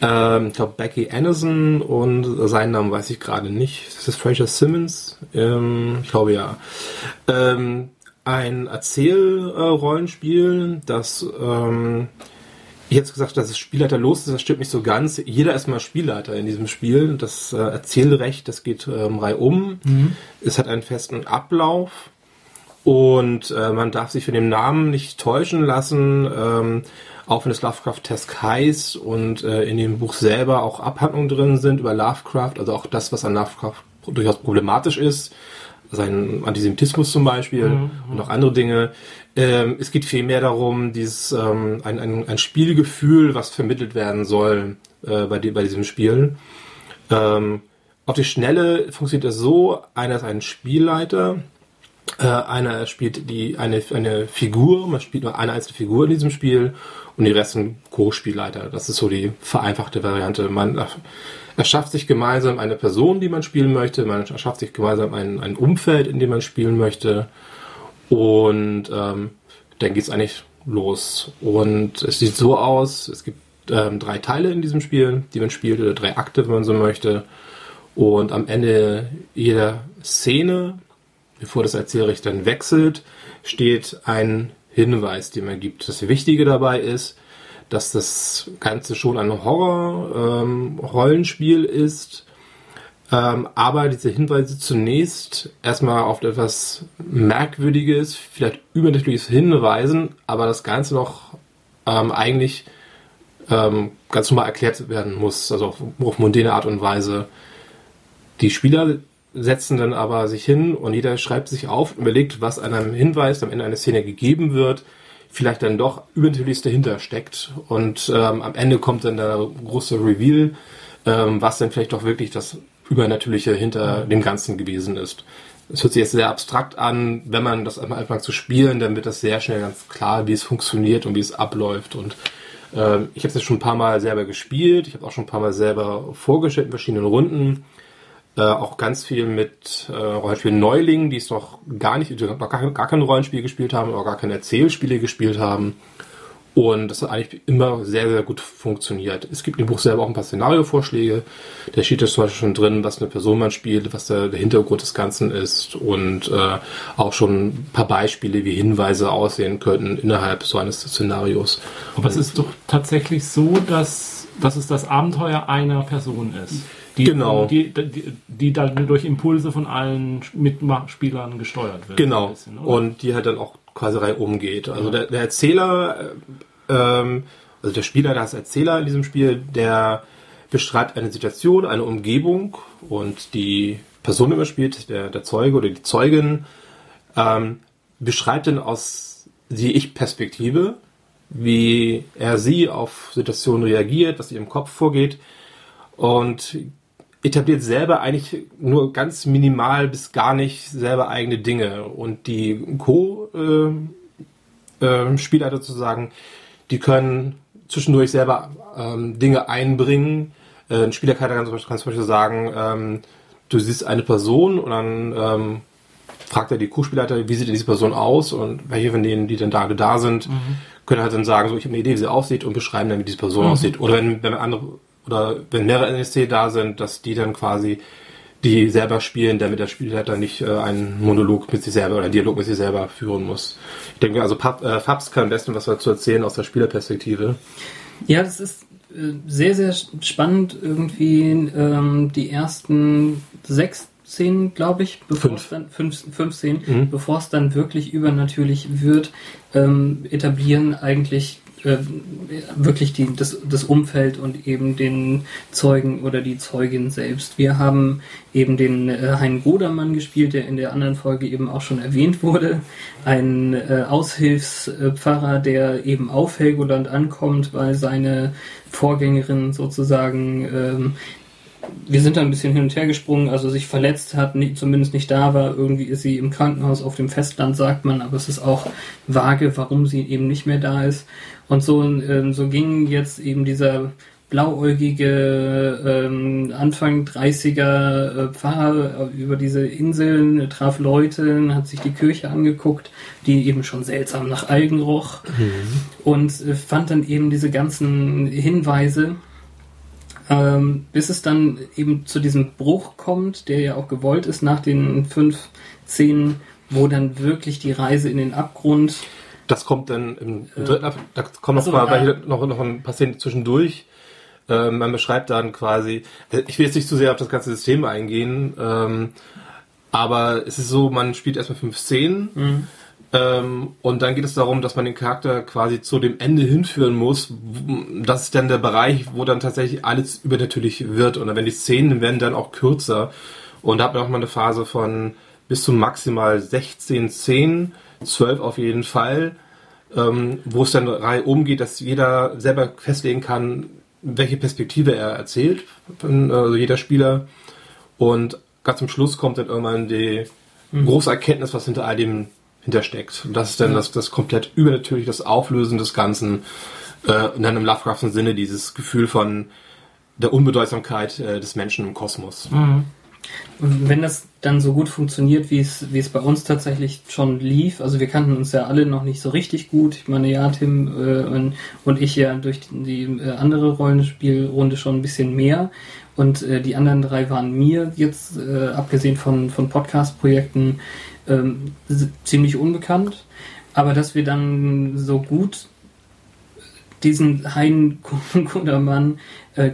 Ich glaube, Becky Anderson und seinen Namen weiß ich gerade nicht. Ist das Fraser Simmons? Ich glaube, ja. Ein Erzählrollenspiel, das... ich hätte gesagt, dass es spielerleiterlos ist, das stimmt nicht so ganz. Jeder ist mal Spielleiter in diesem Spiel. Das Erzählrecht, das geht reihum. Es hat einen festen Ablauf Und man darf sich von dem Namen nicht täuschen lassen, auch wenn es Lovecraftesque heißt und in dem Buch selber auch Abhandlungen drin sind über Lovecraft, also auch das, was an Lovecraft durchaus problematisch ist, sein Antisemitismus zum Beispiel und auch andere Dinge. Es geht vielmehr darum, dieses ein Spielgefühl, was vermittelt werden soll bei diesem Spiel. Auf die Schnelle funktioniert das so, einer ist ein Spielleiter, einer spielt eine Figur, man spielt nur eine einzelne Figur in diesem Spiel und die Rest sind Co-Spielleiter. Das ist so die vereinfachte Variante. Man erschafft sich gemeinsam eine Person, die man spielen möchte, man erschafft sich gemeinsam ein Umfeld, in dem man spielen möchte und dann geht es eigentlich los. Und es sieht so aus, es gibt 3 Teile in diesem Spiel, die man spielt, oder 3 Akte, wenn man so möchte. Und am Ende jeder Szene, bevor das Erzählrecht dann wechselt, steht ein Hinweis, den man gibt. Das Wichtige dabei ist, dass das Ganze schon ein Horror-Rollenspiel ist, aber diese Hinweise zunächst erstmal auf etwas Merkwürdiges, vielleicht übernatürliches hinweisen, aber das Ganze noch eigentlich ganz normal erklärt werden muss, also auf mundane Art und Weise. Die Spieler setzen dann aber sich hin und jeder schreibt sich auf und überlegt, was einem Hinweis am Ende einer Szene gegeben wird, vielleicht dann doch übernatürlichst dahinter steckt. Und am Ende kommt dann der große Reveal, was dann vielleicht doch wirklich das Übernatürliche hinter dem Ganzen gewesen ist. Es hört sich jetzt sehr abstrakt an, wenn man das einmal anfängt zu spielen, dann wird das sehr schnell ganz klar, wie es funktioniert und wie es abläuft. Und ich habe es jetzt schon ein paar Mal selber gespielt, ich habe auch schon ein paar Mal selber vorgestellt in verschiedenen Runden. Auch ganz viel mit Rollenspiel-Neulingen, die es noch gar kein Rollenspiel gespielt haben, oder gar keine Erzählspiele gespielt haben. Und das hat eigentlich immer sehr, sehr gut funktioniert. Es gibt im Buch selber auch ein paar Szenario-Vorschläge. Da steht jetzt zum Beispiel schon drin, was eine Person man spielt, was der Hintergrund des Ganzen ist und auch schon ein paar Beispiele, wie Hinweise aussehen könnten innerhalb so eines Szenarios. Aber es ist doch tatsächlich so, dass es das Abenteuer einer Person ist. Genau. Die dann durch Impulse von allen Mitspielern gesteuert wird. Genau. Bisschen, und die halt dann auch quasi reihum geht. Also der Erzähler, also der Spieler, der ist Erzähler in diesem Spiel, der beschreibt eine Situation, eine Umgebung und die Person, die man spielt, der Zeuge oder die Zeugin, beschreibt dann aus die Ich-Perspektive, wie er sie auf Situationen reagiert, was im Kopf vorgeht und etabliert selber eigentlich nur ganz minimal bis gar nicht selber eigene Dinge. Und die Co-Spieler sozusagen, die können zwischendurch selber Dinge einbringen. Ein Spieler kann zum Beispiel sagen, du siehst eine Person und dann fragt er die Co-Spielleiter, wie sieht denn diese Person aus und welche von denen, die dann da sind, können halt dann sagen, so ich habe eine Idee, wie sie aussieht und beschreiben dann, wie diese Person aussieht. Oder wenn mehrere NSC da sind, dass die dann quasi die selber spielen, damit der Spielleiter nicht einen Monolog mit sich selber oder einen Dialog mit sich selber führen muss. Ich denke, also Fabs kann am besten was dazu erzählen aus der Spielerperspektive. Ja, das ist sehr, sehr spannend irgendwie die ersten 6 Szenen, glaube ich, bevor es dann 5 Szenen, bevor es dann wirklich übernatürlich wird, etablieren eigentlich wirklich das Umfeld und eben den Zeugen oder die Zeugin selbst. Wir haben eben den Hein Godermann gespielt, der in der anderen Folge eben auch schon erwähnt wurde. Ein Aushilfspfarrer, der eben auf Helgoland ankommt, weil seine Vorgängerin sozusagen wir sind da ein bisschen hin und her gesprungen, also sich verletzt hat, zumindest nicht da war. Irgendwie ist sie im Krankenhaus auf dem Festland, sagt man, aber es ist auch vage, warum sie eben nicht mehr da ist. Und so ging jetzt eben dieser blauäugige Anfang 30er Pfarrer über diese Inseln, traf Leute, hat sich die Kirche angeguckt, die eben schon seltsam nach Algen roch und fand dann eben diese ganzen Hinweise, bis es dann eben zu diesem Bruch kommt, der ja auch gewollt ist nach den 5 Szenen, wo dann wirklich die Reise in den Abgrund. Das kommt dann im dritten Abschnitt, da kommen noch ein paar Szenen zwischendurch. Man beschreibt dann quasi, ich will jetzt nicht zu sehr auf das ganze System eingehen, Aber es ist so, man spielt erstmal 5 Szenen und dann geht es darum, dass man den Charakter quasi zu dem Ende hinführen muss. Das ist dann der Bereich, wo dann tatsächlich alles übernatürlich wird. Und dann werden die Szenen dann auch kürzer. Und da hat man auch mal eine Phase von bis zu maximal 16 Szenen, 12 auf jeden Fall, wo es dann Reihe umgeht, dass jeder selber festlegen kann, welche Perspektive er erzählt, also jeder Spieler. Und ganz zum Schluss kommt dann irgendwann die große Erkenntnis, was hinter all dem hintersteckt. Und das ist dann das komplett übernatürlich, das Auflösen des Ganzen und dann im Lovecraftschen Sinne dieses Gefühl von der Unbedeutsamkeit des Menschen im Kosmos. Mhm. Wenn das dann so gut funktioniert, wie es bei uns tatsächlich schon lief, also wir kannten uns ja alle noch nicht so richtig gut, ich meine, ja, Tim und ich ja durch die andere Rollenspielrunde schon ein bisschen mehr und die anderen drei waren mir jetzt, abgesehen von Podcast-Projekten, ziemlich unbekannt, aber dass wir dann so gut diesen Hein Godermann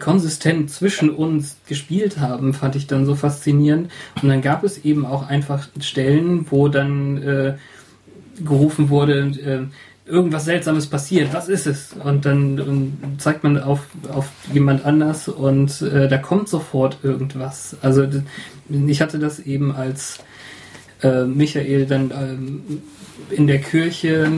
konsistent zwischen uns gespielt haben, fand ich dann so faszinierend. Und dann gab es eben auch einfach Stellen, wo dann gerufen wurde, irgendwas Seltsames passiert, was ist es? Und dann zeigt man auf jemand anders und da kommt sofort irgendwas. Also ich hatte das eben als Michael dann in der Kirche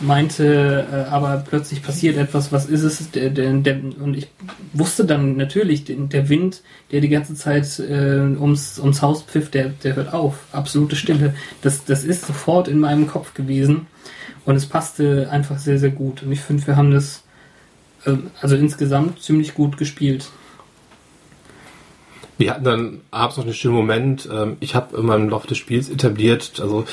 meinte, aber plötzlich passiert etwas, was ist es? Und ich wusste dann natürlich, der Wind, der die ganze Zeit ums Haus pfiff, der hört auf. Absolute Stille. Das ist sofort in meinem Kopf gewesen und es passte einfach sehr, sehr gut. Und ich finde, wir haben das also insgesamt ziemlich gut gespielt. Wir hatten dann abends noch einen schönen Moment. Ich habe immer im Laufe des Spiels etabliert, also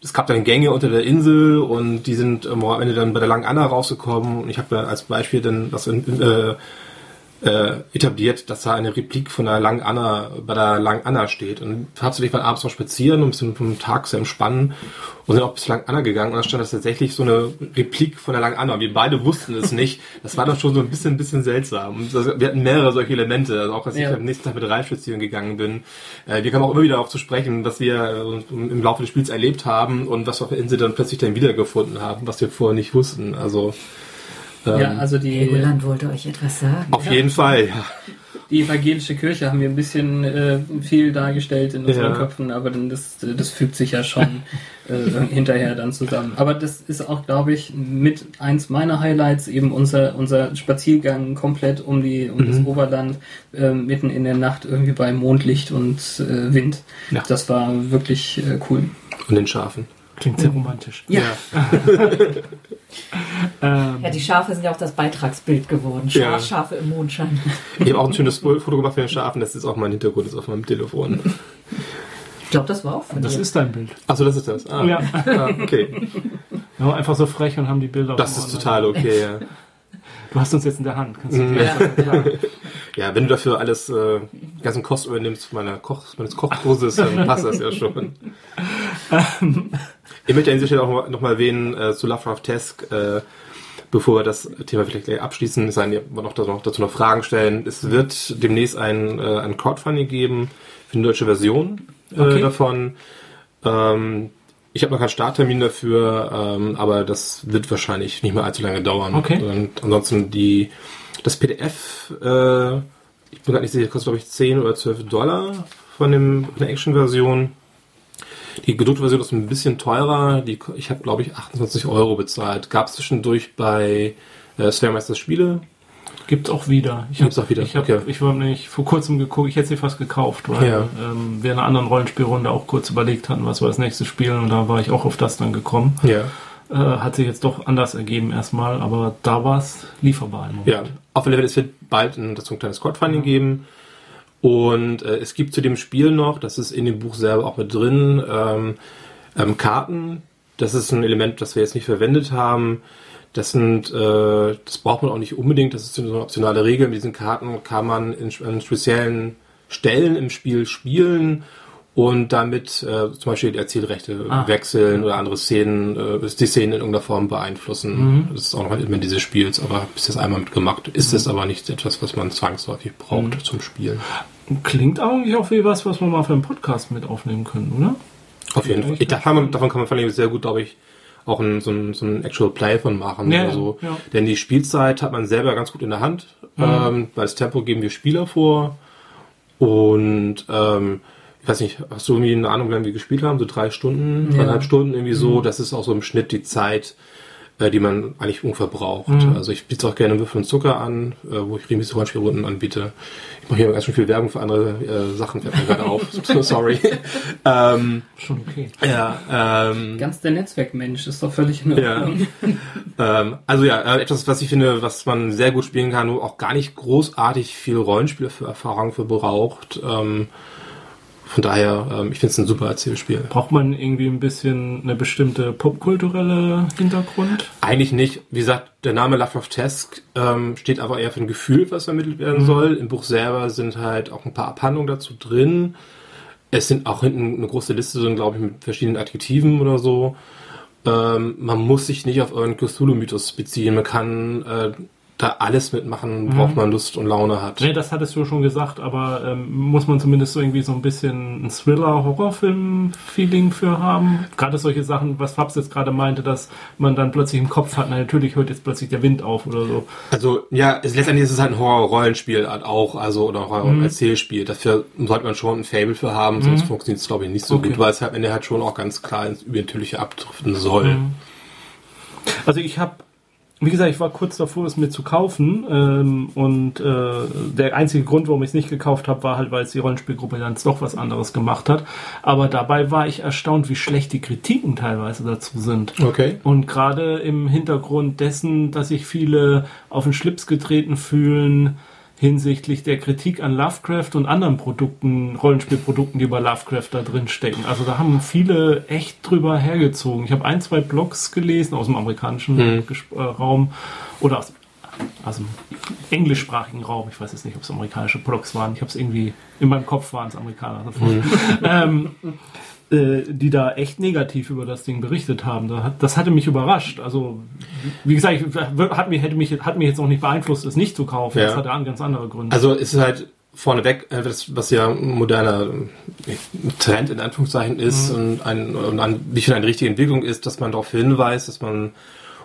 es gab dann Gänge unter der Insel und die sind am Ende dann bei der Langen Anna rausgekommen und ich habe da als Beispiel dann das etabliert, dass da eine Replik von der Langen Anna bei der Langen Anna steht und tatsächlich mal abends noch spazieren und ein bisschen vom Tag zu entspannen und sind auch bis Langen Anna gegangen und da stand das tatsächlich so eine Replik von der Langen Anna. Wir beide wussten es nicht. Das war doch schon so ein bisschen seltsam. Und wir hatten mehrere solche Elemente, also auch als ich am nächsten Tag mit Reifspazieren gegangen bin. Wir kamen auch immer wieder darauf zu sprechen, was wir im Laufe des Spiels erlebt haben und was wir auf der Insel dann plötzlich dann wiedergefunden haben, was wir vorher nicht wussten. Also also Helgoland wollte euch etwas sagen. Auf jeden Fall, ja. Die evangelische Kirche haben wir ein bisschen viel dargestellt in unseren Köpfen, aber dann das fügt sich ja schon hinterher dann zusammen. Aber das ist auch, glaube ich, mit eins meiner Highlights, eben unser Spaziergang komplett um das Oberland, mitten in der Nacht irgendwie bei Mondlicht und Wind. Ja. Das war wirklich cool. Und den Schafen. Klingt sehr romantisch. Ja, die Schafe sind ja auch das Beitragsbild geworden. Schafe im Mondschein. Ich habe auch ein schönes Foto gemacht von den Schafen. Das ist auch mein Hintergrund, das ist auf meinem Telefon. Ich glaube, das war auch von dir. Das ist dein Bild. Achso, das ist das. Ah, ja. Okay. Wir waren einfach so frech und haben die Bilder. Das ist total okay, ja. Du hast uns jetzt in der Hand. Kannst du ja, wenn du dafür alles ganzen Kost übernimmst meines Kochkurses, dann passt das ja schon. Ich möchte an dieser Stelle auch nochmal erwähnen zu Lovecraftesque, bevor wir das Thema vielleicht gleich abschließen, es sei denn, ihr wollt dazu noch Fragen stellen. Es wird demnächst ein Crowdfunding geben für eine deutsche Version davon. Ich habe noch keinen Starttermin dafür, aber das wird wahrscheinlich nicht mehr allzu lange dauern. Okay. Und ansonsten das PDF, ich bin gar nicht sicher, kostet glaube ich $10 oder $12 von der Action-Version. Die gedruckte Version ist ein bisschen teurer. Ich habe, glaube ich, 28 Euro bezahlt. Gab es zwischendurch bei Swearmasters Spiele. Gibt's auch wieder. Ich war nämlich vor kurzem geguckt, ich hätte sie fast gekauft, weil wir in einer anderen Rollenspielrunde auch kurz überlegt hatten, was war das nächste Spiel und da war ich auch auf das dann gekommen. Ja. Hat sich jetzt doch anders ergeben erstmal, aber da war es lieferbar im Moment. Ja, auf jeden Fall, es wird bald dazu ein kleines Crowdfunding geben. Und es gibt zu dem Spiel noch, das ist in dem Buch selber auch mit drin, Karten. Das ist ein Element, das wir jetzt nicht verwendet haben. Das braucht man auch nicht unbedingt, das ist so eine optionale Regel. Mit diesen Karten kann man an speziellen Stellen im Spiel spielen und damit zum Beispiel die Erzählrechte wechseln oder andere Szenen, die Szenen in irgendeiner Form beeinflussen. Mhm. Das ist auch noch ein Element dieses Spiels, aber bis jetzt einmal mitgemacht ist es aber nicht etwas, was man zwangsläufig braucht zum Spielen. Klingt eigentlich auch wie was wir mal für einen Podcast mit aufnehmen können, oder? Auf jeden Fall. Davon kann man vor allem sehr gut, glaube ich, auch so ein Actual Play von machen. Ja, oder so. Ja. Denn die Spielzeit hat man selber ganz gut in der Hand. Mhm. Weil das Tempo geben wir Spieler vor. Und ich weiß nicht, hast du irgendwie eine Ahnung, wie wir gespielt haben? So 3 Stunden, 3,5 Stunden irgendwie so. Das ist auch so im Schnitt die Zeit, die man eigentlich ungefähr braucht. Mhm. Also ich biete auch gerne Würfel und Zucker an, wo ich regelmäßig Rollenspielrunden anbiete. Ich mache hier ganz schön viel Werbung für andere Sachen, fällt mir gerade auf. Sorry. Schon okay. Ja, ganz der Netzwerkmensch, ist doch völlig in Ordnung. Ja. Also ja, etwas, was ich finde, was man sehr gut spielen kann, wo auch gar nicht großartig viel Rollenspiel für Erfahrung für braucht. Von daher, ich finde es ein super Erzählspiel. Braucht man irgendwie ein bisschen eine bestimmte popkulturelle Hintergrund? Eigentlich nicht. Wie gesagt, der Name Lovecraftesque steht aber eher für ein Gefühl, was vermittelt werden soll. Im Buch selber sind halt auch ein paar Abhandlungen dazu drin. Es sind auch hinten eine große Liste drin, glaube ich, mit verschiedenen Adjektiven oder so. Man muss sich nicht auf irgendeinen Cthulhu-Mythos beziehen. Man kann da alles mitmachen, worauf man Lust und Laune hat. Nee, das hattest du schon gesagt, aber muss man zumindest so irgendwie so ein bisschen ein Thriller-Horrorfilm-Feeling für haben? Gerade solche Sachen, was Fabs jetzt gerade meinte, dass man dann plötzlich im Kopf hat, na, natürlich hört jetzt plötzlich der Wind auf oder so. Also, ja, letztendlich ist es halt ein Horror-Rollenspiel auch, also, oder Horror-Erzählspiel. Dafür sollte man schon ein Faible für haben, sonst funktioniert es, glaube ich, nicht so gut, weil es halt, wenn er halt schon auch ganz klar ins Übernatürliche abdriften soll. Also, wie gesagt, ich war kurz davor, es mir zu kaufen der einzige Grund, warum ich es nicht gekauft habe, war halt, weil es die Rollenspielgruppe dann doch was anderes gemacht hat. Aber dabei war ich erstaunt, wie schlecht die Kritiken teilweise dazu sind. Okay. Und gerade im Hintergrund dessen, dass sich viele auf den Schlips getreten fühlen hinsichtlich der Kritik an Lovecraft und anderen Produkten, Rollenspielprodukten, die über Lovecraft da drin stecken. Also da haben viele echt drüber hergezogen. Ich habe 1, 2 Blogs gelesen aus dem amerikanischen Raum oder aus dem englischsprachigen Raum. Ich weiß jetzt nicht, ob es amerikanische Blogs waren. Ich habe es irgendwie, in meinem Kopf waren es Amerikaner. Die da echt negativ über das Ding berichtet haben. Das hatte mich überrascht. Also, wie gesagt, hat mich jetzt auch nicht beeinflusst, es nicht zu kaufen. Ja. Das hatte ganz andere Gründe. Also, es ist halt vorneweg, was ja ein moderner Trend in Anführungszeichen ist und eine richtige Entwicklung ist, dass man darauf hinweist, dass man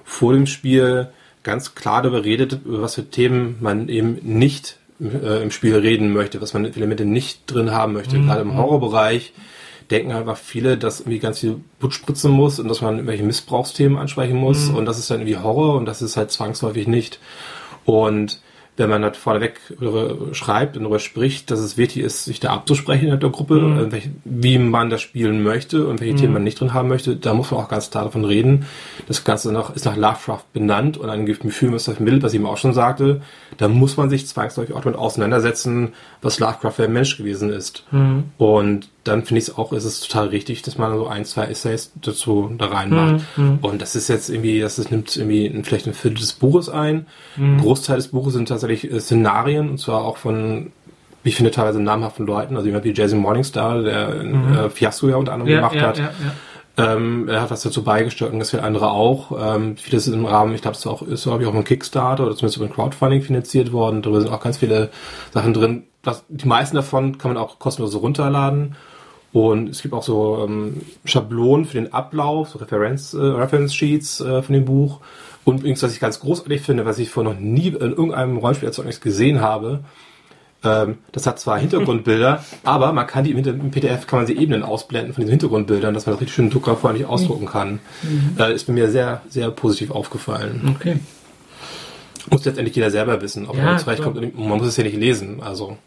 vor dem Spiel ganz klar darüber redet, über was für Themen man eben nicht im Spiel reden möchte, was man für Elemente nicht drin haben möchte. Gerade im Horrorbereich denken einfach viele, dass irgendwie ganz viel Blut spritzen muss und dass man irgendwelche Missbrauchsthemen ansprechen muss und das ist dann irgendwie Horror und das ist halt zwangsläufig nicht. Und wenn man halt vorneweg schreibt und darüber spricht, dass es wichtig ist, sich da abzusprechen in der Gruppe, wie man das spielen möchte und welche Themen man nicht drin haben möchte, da muss man auch ganz klar davon reden. Das Ganze ist nach Lovecraft benannt und ein Gefühl, was das vermittelt, was ich ihm auch schon sagte, da muss man sich zwangsläufig auch damit auseinandersetzen, was Lovecraft für ein Mensch gewesen ist. Und dann finde ich es auch, ist es total richtig, dass man so 1, 2 Essays dazu da reinmacht. Und das ist jetzt irgendwie, das nimmt irgendwie vielleicht ein Viertel des Buches ein. Ein Großteil des Buches sind tatsächlich Szenarien, und zwar auch von, ich finde, teilweise namhaften Leuten, also jemand wie Jessie Morningstar, der Fiasco ja unter anderem gemacht hat. Ja. Er hat was dazu beigesteuert und das viele andere auch. Vieles ist im Rahmen, ich glaube, es ist auch ein Kickstarter oder zumindest über ein Crowdfunding finanziert worden. Darüber sind auch ganz viele Sachen drin. Die meisten davon kann man auch kostenlos runterladen. Und es gibt auch so Schablonen für den Ablauf, so Reference-Sheets von dem Buch. Und übrigens, was ich ganz großartig finde, was ich vorher noch nie in irgendeinem Rollenspielerzeugnis gesehen habe, das hat zwar Hintergrundbilder, aber man kann die im PDF, kann man sie Ebenen ausblenden von diesen Hintergrundbildern, dass man das richtig schön druckerfreundlich ausdrucken kann. Ist mir sehr, sehr positiv aufgefallen. Okay. Muss letztendlich jeder selber wissen, ob man zurechtkommt. Man muss es ja nicht lesen, also.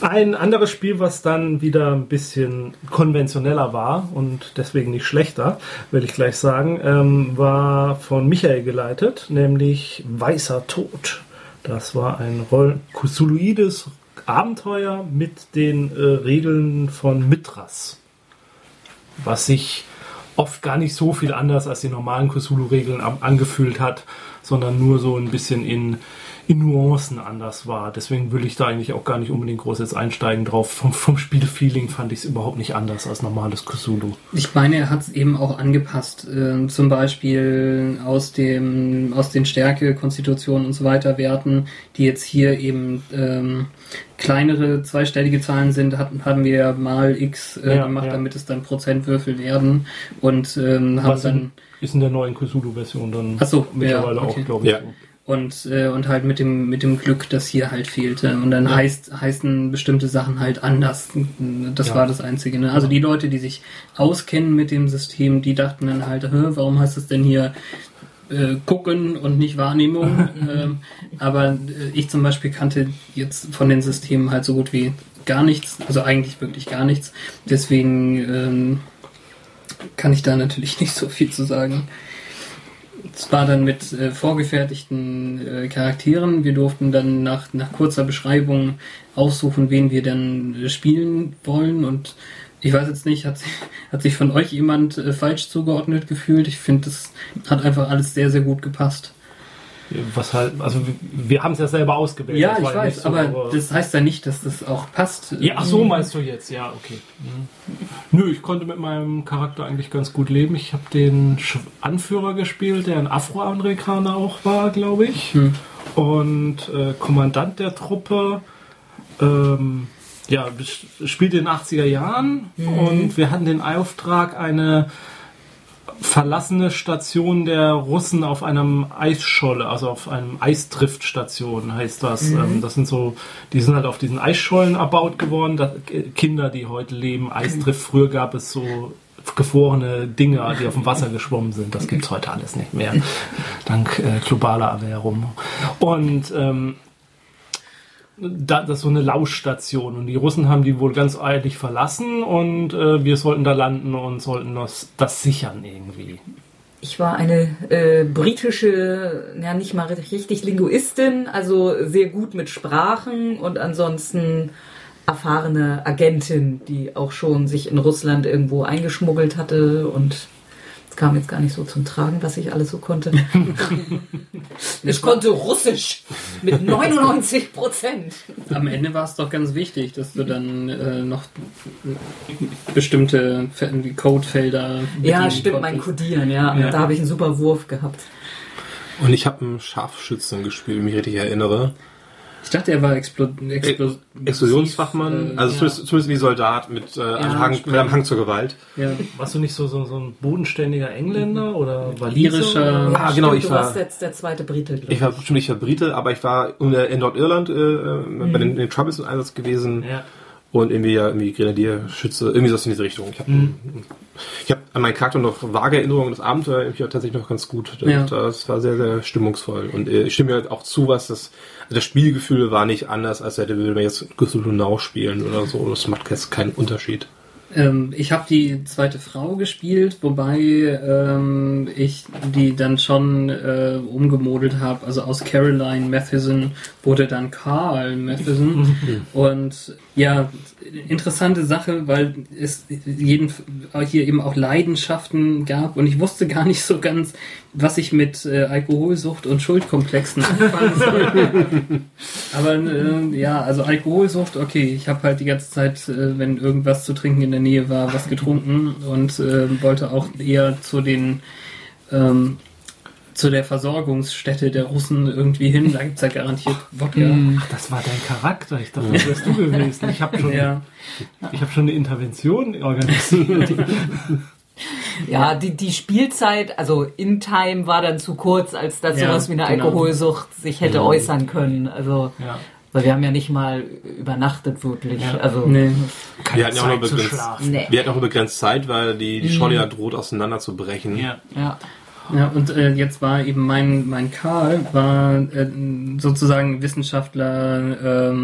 Ein anderes Spiel, was dann wieder ein bisschen konventioneller war und deswegen nicht schlechter, will ich gleich sagen, war von Michael geleitet, nämlich Weißer Tod. Das war ein cthulhuides Abenteuer mit den Regeln von Mithras, was sich oft gar nicht so viel anders als die normalen Cthulhu-Regeln angefühlt hat. sondern nur so ein bisschen in Nuancen anders war. Deswegen will ich da eigentlich auch gar nicht unbedingt groß jetzt einsteigen drauf. Vom Spielfeeling fand ich es überhaupt nicht anders als normales Cthulhu. Ich meine, er hat es eben auch angepasst. Zum Beispiel aus den Stärke, Konstitutionen und so weiter Werten, die jetzt hier eben kleinere zweistellige Zahlen sind, haben wir mal X gemacht, damit es dann Prozentwürfel werden. Und haben was dann... Ist in der neuen Cthulhu-Version dann mittlerweile auch, glaube ich. Ja. Und halt mit dem Glück, das hier halt fehlte. Und dann heißen bestimmte Sachen halt anders. Das war das Einzige. Ne? Also die Leute, die sich auskennen mit dem System, die dachten dann halt, warum heißt es denn hier gucken und nicht Wahrnehmung? Aber ich zum Beispiel kannte jetzt von den Systemen halt so gut wie gar nichts. Also eigentlich wirklich gar nichts. Deswegen kann ich da natürlich nicht so viel zu sagen. Es war dann mit vorgefertigten Charakteren. Wir durften dann nach kurzer Beschreibung aussuchen, wen wir dann spielen wollen. Und ich weiß jetzt nicht, hat sich von euch jemand falsch zugeordnet gefühlt? Ich finde, das hat einfach alles sehr, sehr gut gepasst. Was halt, also wir haben es ja selber ausgewählt. Ja, ich weiß, so, aber das heißt ja nicht, dass das auch passt. Ja, ach so, meinst du jetzt? Ja, okay. Mhm. Nö, ich konnte mit meinem Charakter eigentlich ganz gut leben. Ich habe den Anführer gespielt, der ein Afroamerikaner auch war, glaube ich. Mhm. Und Kommandant der Truppe, spielte in den 80er Jahren. Mhm. Und wir hatten den Auftrag, eine verlassene Station der Russen auf einem Eisscholle, also auf einem Eisdriftstation heißt das. Mhm. Das sind so, die sind halt auf diesen Eisschollen erbaut geworden. Kinder, die heute leben, Eisdrift. Früher gab es so gefrorene Dinger, die auf dem Wasser geschwommen sind. Das gibt's heute alles nicht mehr. Dank globaler Erwärmung. Und das ist so eine Lauschstation und die Russen haben die wohl ganz eilig verlassen und wir sollten da landen und sollten das sichern irgendwie. Ich war eine britische, nicht mal richtig Linguistin, also sehr gut mit Sprachen und ansonsten erfahrene Agentin, die auch schon sich in Russland irgendwo eingeschmuggelt hatte und... Das kam jetzt gar nicht so zum Tragen, was ich alles so konnte. Ich konnte Russisch mit 99%. Am Ende war es doch ganz wichtig, dass du dann noch bestimmte Codefelder... Ja, stimmt, konntest. Mein Codieren, Da habe ich einen super Wurf gehabt. Und ich habe einen Scharfschützen gespielt, wenn ich mich richtig erinnere. Ich dachte, er war Explosionsfachmann, also zumindest wie Soldat mit einem Hang zur Gewalt. Ja. Warst du nicht so ein bodenständiger Engländer oder walisischer? Ja, genau, ich war jetzt der zweite Brite. Ich war Brite, aber ich war in Nordirland bei den Troubles im Einsatz gewesen und irgendwie Grenadierschütze, irgendwie so in diese Richtung. Ich hab an meinen Charakter noch vage Erinnerungen, das Abenteuer ich war tatsächlich noch ganz gut. Das war sehr, sehr stimmungsvoll. Und ich stimme mir auch zu, was das Spielgefühl war nicht anders, als würde man jetzt Cthulhu Now spielen oder so. Das macht jetzt keinen Unterschied. Ich habe die zweite Frau gespielt, wobei ich die dann schon umgemodelt habe. Also aus Caroline Matheson wurde dann Carl Matheson. Und ja, interessante Sache, weil es hier eben auch Leidenschaften gab. Und ich wusste gar nicht so ganz, was ich mit Alkoholsucht und Schuldkomplexen anfangen soll. Aber also Alkoholsucht, okay, ich habe halt die ganze Zeit, wenn irgendwas zu trinken in der Nähe war, was getrunken und wollte auch eher zu der Versorgungsstätte der Russen irgendwie hin. Da gibt es ja garantiert Wodka. Ach, das war dein Charakter. Ich dachte, das wärst du gewesen. Ich habe schon, ich hab schon eine Intervention organisiert. Ja, die Spielzeit, also in Time, war dann zu kurz, als dass sowas wie eine Alkoholsucht sich hätte äußern können. Also... Ja. Weil wir haben ja nicht mal übernachtet, wirklich. Ja. Also, wir hatten ja auch noch begrenzt Zeit, weil die Scholle ja droht, auseinanderzubrechen. Ja, und jetzt war eben mein Karl, war sozusagen Wissenschaftler,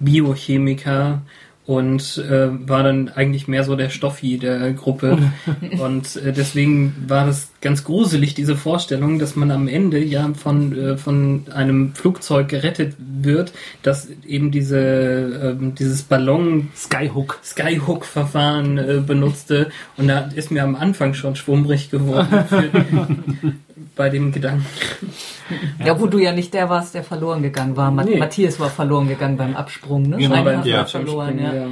Biochemiker und war dann eigentlich mehr so der Stoffi der Gruppe. Und deswegen war das ganz gruselig, diese Vorstellung, dass man am Ende von einem Flugzeug gerettet wird, das eben dieses Ballon Skyhook-Verfahren benutzte. Und da ist mir am Anfang schon schwummrig geworden. bei dem Gedanken. Ja, wo du ja nicht der warst, der verloren gegangen war. Nee. Matthias war verloren gegangen beim Absprung, ne? Genau, beim verloren, ja. Ja.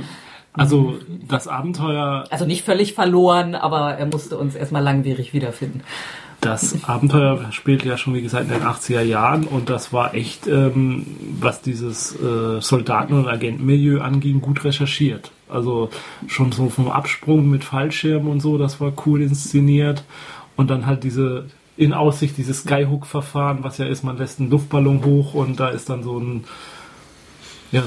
Also das Abenteuer... Also nicht völlig verloren, aber er musste uns erstmal langwierig wiederfinden. Das Abenteuer spielt ja schon, wie gesagt, in den 80er Jahren und das war echt, was dieses Soldaten- und Agentenmilieu anging, gut recherchiert. Also schon so vom Absprung mit Fallschirmen und so, das war cool inszeniert. Und dann halt diese, in Aussicht, dieses Skyhook-Verfahren, was ja ist, man lässt einen Luftballon hoch und da ist dann so ein... Ja,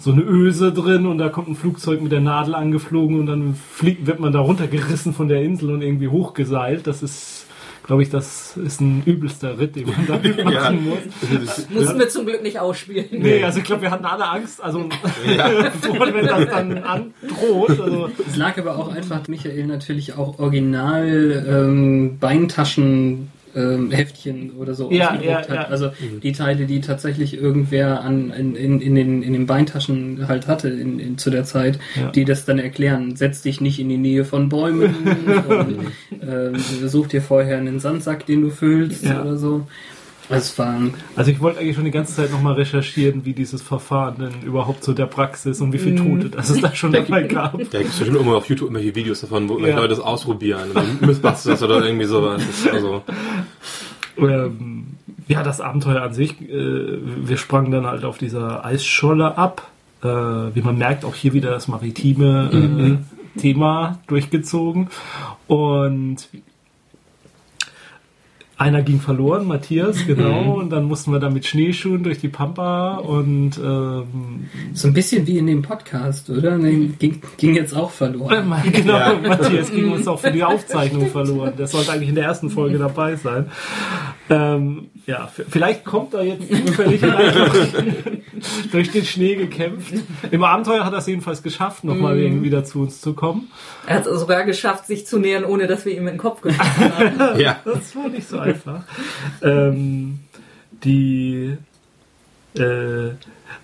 so eine Öse drin und da kommt ein Flugzeug mit der Nadel angeflogen und dann wird man da runtergerissen von der Insel und irgendwie hochgeseilt. Das ist, glaube ich, ein übelster Ritt, den man da machen muss. Mussten wir zum Glück nicht ausspielen. Nee, also ich glaube, wir hatten alle Angst, also wenn das dann androht. Also. Es lag aber auch einfach, Michael, natürlich auch original Beintaschen Heftchen oder so ausgedruckt hat. Also die Teile, die tatsächlich irgendwer in den Beintaschen halt hatte zu der Zeit, die das dann erklären. Setz dich nicht in die Nähe von Bäumen und such dir vorher einen Sandsack, den du füllst oder so. Also ich wollte eigentlich schon die ganze Zeit nochmal recherchieren, wie dieses Verfahren denn überhaupt so der Praxis und wie viel Tote es da schon dabei gab. Da gibt es bestimmt immer auf YouTube irgendwelche Videos davon, wo Leute das ausprobieren. Mythbusters oder irgendwie sowas. Also. Ja, das Abenteuer an sich. Wir sprangen dann halt auf dieser Eisscholle ab. Wie man merkt, auch hier wieder das maritime Thema durchgezogen. Und... einer ging verloren, Matthias, genau. Und dann mussten wir da mit Schneeschuhen durch die Pampa und... so ein bisschen wie in dem Podcast, oder? Nee, ging jetzt auch verloren. Genau, ja. Matthias ging uns auch für die Aufzeichnung verloren. Der sollte eigentlich in der ersten Folge dabei sein. Vielleicht kommt er jetzt zufällig durch den Schnee gekämpft. Im Abenteuer hat er es jedenfalls geschafft, nochmal wieder zu uns zu kommen. Er hat es sogar geschafft, sich zu nähern, ohne dass wir ihm in den Kopf geschossen haben. Ja. Das war nicht so einfach.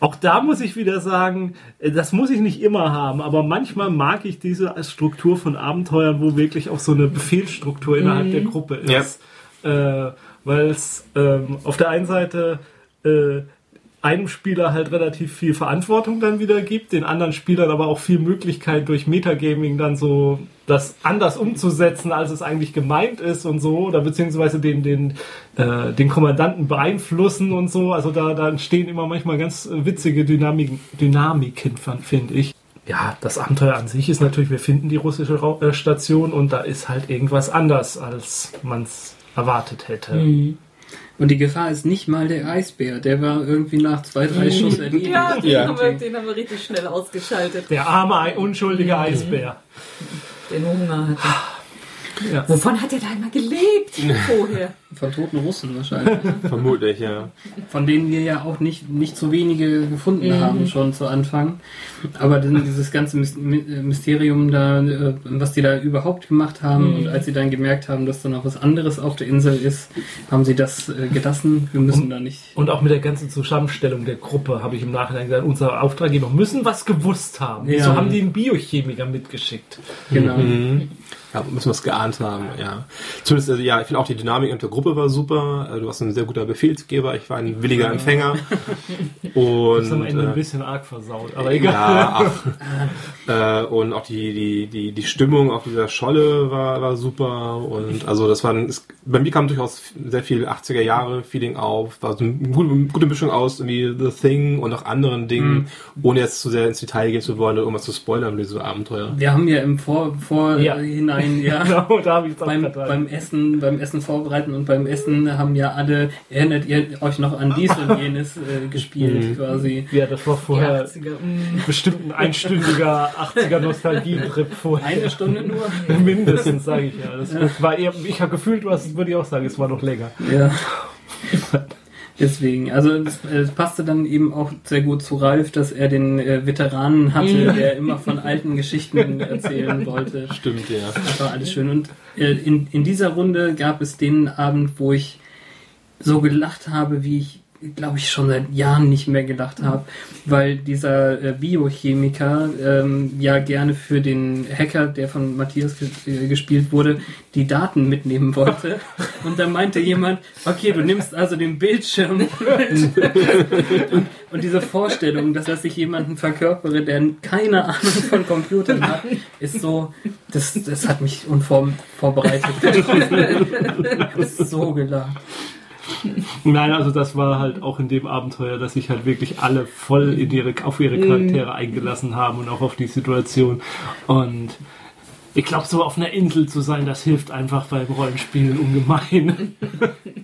Auch da muss ich wieder sagen, das muss ich nicht immer haben, aber manchmal mag ich diese Struktur von Abenteuern, wo wirklich auch so eine Befehlsstruktur innerhalb der Gruppe ist. Ja. Weil es auf der einen Seite einem Spieler halt relativ viel Verantwortung dann wieder gibt, den anderen Spielern aber auch viel Möglichkeit durch Metagaming dann so das anders umzusetzen, als es eigentlich gemeint ist und so, oder beziehungsweise den Kommandanten beeinflussen und so. Also da entstehen immer manchmal ganz witzige Dynamiken, finde ich. Ja, das Abenteuer an sich ist natürlich, wir finden die russische Station und da ist halt irgendwas anders, als man es erwartet hätte. Mhm. Und die Gefahr ist nicht mal der Eisbär, der war irgendwie nach 2-3 Schuss erledigt. Ja, den haben wir richtig schnell ausgeschaltet. Der arme, unschuldige Eisbär. Den Hunger hatte. Ja. Wovon hat er da immer gelebt? Vorher? Von toten Russen wahrscheinlich. Vermutlich, ja. Von denen wir ja auch nicht so wenige gefunden haben, schon zu Anfang. Aber dann dieses ganze Mysterium da, was die da überhaupt gemacht haben und als sie dann gemerkt haben, dass da noch was anderes auf der Insel ist, haben sie das gelassen. Wir müssen da nicht... Und auch mit der ganzen Zusammenstellung der Gruppe habe ich im Nachhinein gesagt, unsere Auftraggeber müssen was gewusst haben. Ja. Wieso haben die einen Biochemiker mitgeschickt? Genau. Ja, müssen wir es geahnt haben, ja. Zumindest, also, ja, ich finde auch die Dynamik in der Gruppe war super. Du warst ein sehr guter Befehlsgeber, ich war ein williger Empfänger. Und das ist am Ende ein bisschen arg versaut, aber egal. Ja, und auch die Stimmung auf dieser Scholle war super. Und also das war bei mir kam durchaus sehr viel 80er Jahre Feeling auf. War so eine gute Mischung aus irgendwie The Thing und auch anderen Dingen, ohne jetzt zu sehr ins Detail gehen zu wollen oder irgendwas zu spoilern mit diesem Abenteuer. Wir haben ja im Vorhinein genau, da habe ich jetzt auch beim Essen vorbereiten und beim Essen haben ja alle, erinnert ihr euch noch an dies und jenes gespielt quasi. Ja, das war vorher bestimmt ein einstündiger 80er Nostalgie-Trip vorher. Eine Stunde nur? Mindestens, sage ich ja. Das war eher, ich habe gefühlt, was würde ich auch sagen, es war noch länger. Ja. Deswegen, also es passte dann eben auch sehr gut zu Ralf, dass er den Veteranen hatte, der immer von alten Geschichten erzählen wollte. Stimmt, ja. Das war alles schön. Und in dieser Runde gab es den Abend, wo ich so gelacht habe, wie ich glaube ich, schon seit Jahren nicht mehr gedacht habe, weil dieser Biochemiker ja gerne für den Hacker, der von Matthias gespielt wurde, die Daten mitnehmen wollte. Und dann meinte jemand, okay, du nimmst also den Bildschirm mit. Und diese Vorstellung, dass ich jemanden verkörpere, der keine Ahnung von Computern hat, ist so, das hat mich unvorbereitet so gelacht. Nein, also das war halt auch in dem Abenteuer, dass sich halt wirklich alle voll auf ihre Charaktere eingelassen haben und auch auf die Situation. Und ich glaube, so auf einer Insel zu sein, das hilft einfach beim Rollenspielen ungemein.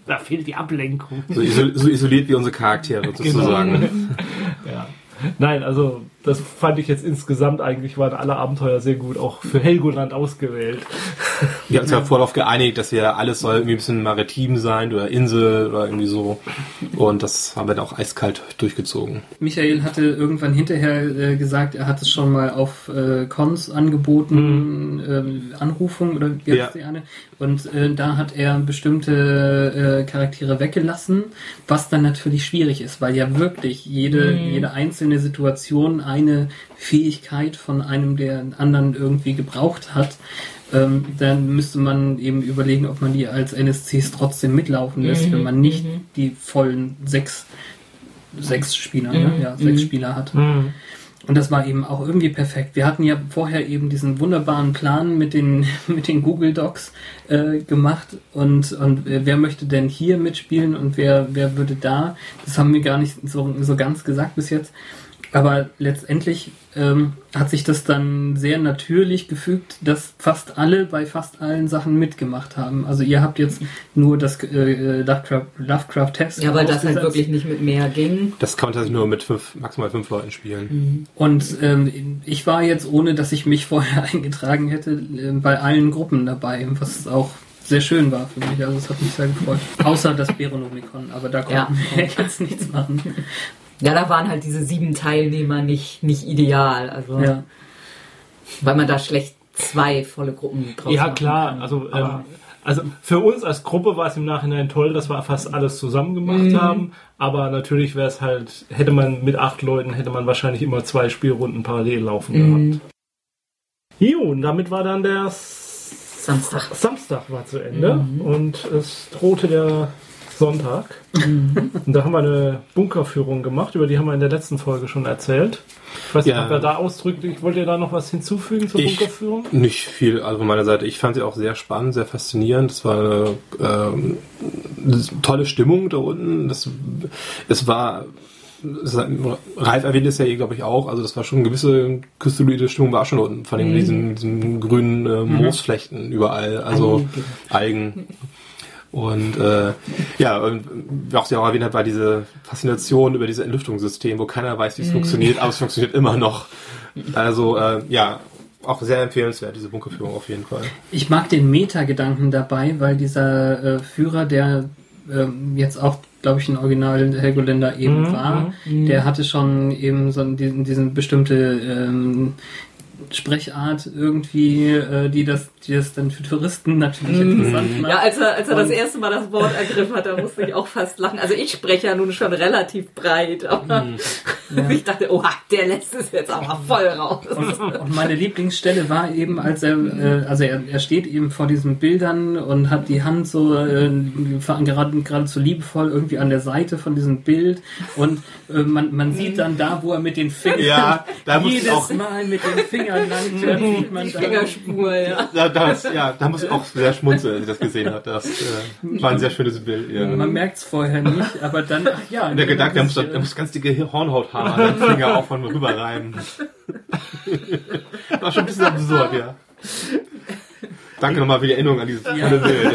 Da fehlt die Ablenkung. So isoliert wie unsere Charaktere sozusagen. Genau. Ja. Nein, also das fand ich jetzt insgesamt eigentlich, waren alle Abenteuer sehr gut, auch für Helgoland ausgewählt. Wir haben uns ja vorher darauf geeinigt, dass wir alles soll irgendwie ein bisschen maritim sein oder Insel oder irgendwie so. Und das haben wir dann auch eiskalt durchgezogen. Michael hatte irgendwann hinterher gesagt, er hat es schon mal auf Cons angeboten, Anrufung oder wie heißt die eine. Und da hat er bestimmte Charaktere weggelassen, was dann natürlich schwierig ist, weil ja wirklich jede einzelne Situation eine Fähigkeit von einem der anderen irgendwie gebraucht hat. Dann müsste man eben überlegen, ob man die als NSCs trotzdem mitlaufen lässt, wenn man nicht die vollen sechs Spieler hat. Mhm. Und das war eben auch irgendwie perfekt. Wir hatten ja vorher eben diesen wunderbaren Plan mit den Google Docs gemacht und wer möchte denn hier mitspielen und wer würde da? Das haben wir gar nicht so ganz gesagt bis jetzt. Aber letztendlich hat sich das dann sehr natürlich gefügt, dass fast alle bei fast allen Sachen mitgemacht haben. Also ihr habt jetzt nur das Lovecraft-Test. Ja, weil das halt wirklich nicht mit mehr ging. Das kann man tatsächlich nur mit maximal fünf Leuten spielen. Mhm. Und ich war jetzt, ohne dass ich mich vorher eingetragen hätte, bei allen Gruppen dabei, was auch sehr schön war für mich. Also es hat mich sehr gefreut. Außer das Beronomikon, aber da konnten wir jetzt nichts machen. Ja, da waren halt diese 7 Teilnehmer nicht ideal, also weil man da schlecht 2 volle Gruppen draus machen kann. Ja klar, also für uns als Gruppe war es im Nachhinein toll, dass wir fast alles zusammen gemacht haben, aber natürlich wäre es halt, hätte man mit 8 Leuten, hätte man wahrscheinlich immer 2 Spielrunden parallel laufen gehabt. Jo, und damit war dann der Samstag war zu Ende und es drohte der Sonntag. Und da haben wir eine Bunkerführung gemacht, über die haben wir in der letzten Folge schon erzählt. Ich weiß nicht, ob wir da ausdrücklich, wollt ihr da noch was hinzufügen zur Bunkerführung? Nicht viel, also von meiner Seite. Ich fand sie auch sehr spannend, sehr faszinierend. Es war eine tolle Stimmung da unten. Das Ralf erwähnt es ja glaube ich auch, also das war schon eine gewisse kysteloide Stimmung, war schon unten, vor allem diesen grünen Moosflechten überall, also Algen. Und und auch sehr erwähnt hat, war diese Faszination über dieses Entlüftungssystem, wo keiner weiß, wie es funktioniert, aber es funktioniert immer noch. Also auch sehr empfehlenswert, diese Bunkerführung auf jeden Fall. Ich mag den Meta-Gedanken dabei, weil dieser Führer, der jetzt auch, glaube ich, ein Original Helgoländer eben war, der hatte schon eben so diesen bestimmte Sprechart irgendwie, die das dann für Touristen natürlich interessant macht. Ja, als er das erste Mal das Wort ergriffen hat, da musste ich auch fast lachen. Also ich spreche ja nun schon relativ breit, aber ich dachte, oha, der lässt es jetzt aber voll raus. Und meine Lieblingsstelle war eben, als er, er steht eben vor diesen Bildern und hat die Hand so geradezu liebevoll irgendwie an der Seite von diesem Bild und man sieht dann da, wo er mit den Fingern jedes Mal mit den Fingern lang sieht man da. Fingerspur, da muss ich auch sehr schmunzeln, als ich das gesehen habe. Das war ein sehr schönes Bild. Ja. Man merkt es vorher nicht, aber dann, der Gedanke, der muss ganz dicke Hornhaut haben, an den Finger auch von rüber reiben. War schon ein bisschen absurd, ja. Danke nochmal für die Erinnerung an dieses tolle Bild.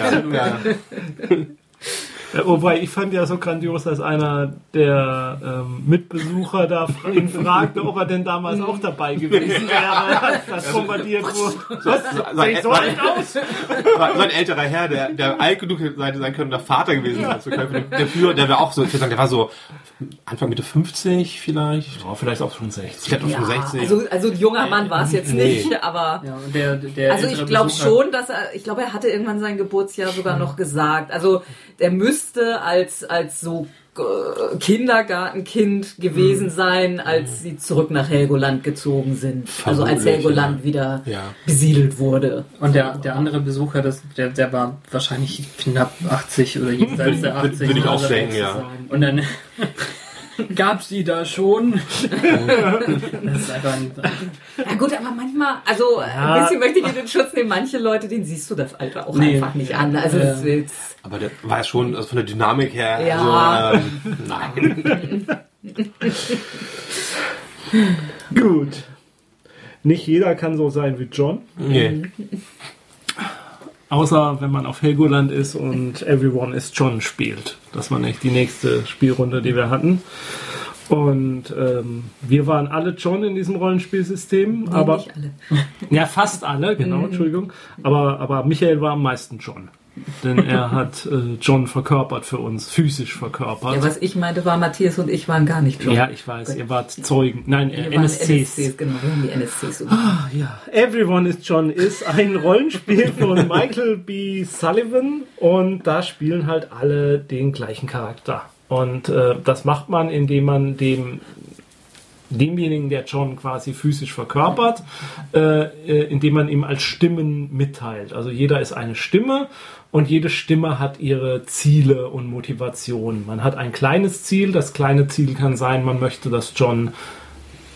Wobei, ich fand ja so grandios, dass einer der Mitbesucher da ihn fragte, ob er denn damals auch dabei gewesen wäre, das bombardiert wurde. So ein älterer Herr, der alt genug hätte sein können, der Vater gewesen sein zu können. Der Führer, der war auch so, ich würde sagen, der war so Anfang Mitte 50 vielleicht. Oh, vielleicht auch schon 60. Vielleicht auch schon 60. Also ein junger Mann war es jetzt nicht, aber also ich glaube schon, dass er hatte irgendwann sein Geburtsjahr sogar noch gesagt. Also er müsste als so Kindergartenkind gewesen sein, als sie zurück nach Helgoland gezogen sind. Vermutlich, also als Helgoland wieder besiedelt wurde. Und der andere Besucher, der war wahrscheinlich knapp 80 oder jenseits der 80. Würde ich auch denken, ja. Und dann gab's die da schon. Das ist einfach ein ja gut, aber manchmal, also ein bisschen möchte ich dir den Schutz nehmen, manche Leute, denen siehst du das Alter auch einfach nicht an. Also aber der war schon, also von der Dynamik her, also, nein. Gut. Nicht jeder kann so sein wie John. Nee. Außer wenn man auf Helgoland ist und Everyone is John spielt. Das war nicht die nächste Spielrunde, die wir hatten. Und wir waren alle John in diesem Rollenspielsystem. Nee, aber nicht alle. Ja, fast alle, genau, Entschuldigung. Aber Michael war am meisten John. Denn er hat John verkörpert für uns, physisch verkörpert. Ja, was ich meinte war, Matthias und ich waren gar nicht John. Ja, ich weiß, ihr wart Zeugen. Nein, NSCs. Genau, die NSCs. Ah, ja. Everyone is John ist ein Rollenspiel von Michael B. Sullivan und da spielen halt alle den gleichen Charakter. Und das macht man, indem man demjenigen, der John quasi physisch verkörpert, indem man ihm als Stimmen mitteilt. Also jeder ist eine Stimme und jede Stimme hat ihre Ziele und Motivationen. Man hat ein kleines Ziel. Das kleine Ziel kann sein, man möchte, dass John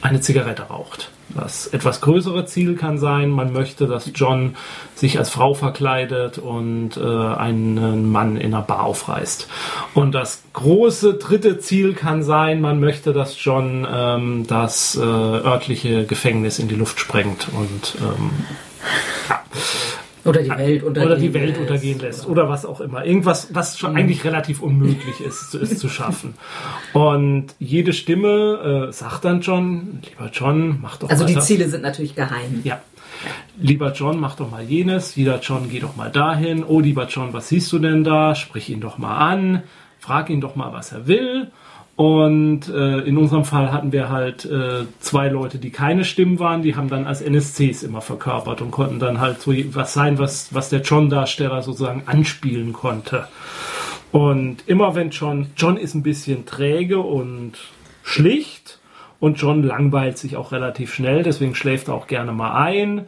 eine Zigarette raucht. Das etwas größere Ziel kann sein, man möchte, dass John sich als Frau verkleidet und einen Mann in einer Bar aufreißt. Und das große dritte Ziel kann sein, man möchte, dass John das örtliche Gefängnis in die Luft sprengt und oder die Welt untergehen lässt. Oder was auch immer. Irgendwas, was schon eigentlich relativ unmöglich ist, es zu schaffen. Und jede Stimme sagt dann John, lieber John, mach doch mal das. Also die Ziele sind natürlich geheim. Ja. Lieber John, mach doch mal jenes. Lieber John, geh doch mal dahin. Oh, lieber John, was siehst du denn da? Sprich ihn doch mal an. Frag ihn doch mal, was er will. Und in unserem Fall hatten wir halt zwei Leute, die keine Stimmen waren, die haben dann als NSCs immer verkörpert und konnten dann halt so was sein, was der John-Darsteller sozusagen anspielen konnte. Und immer wenn John ist ein bisschen träge und schlicht und John langweilt sich auch relativ schnell, deswegen schläft er auch gerne mal ein.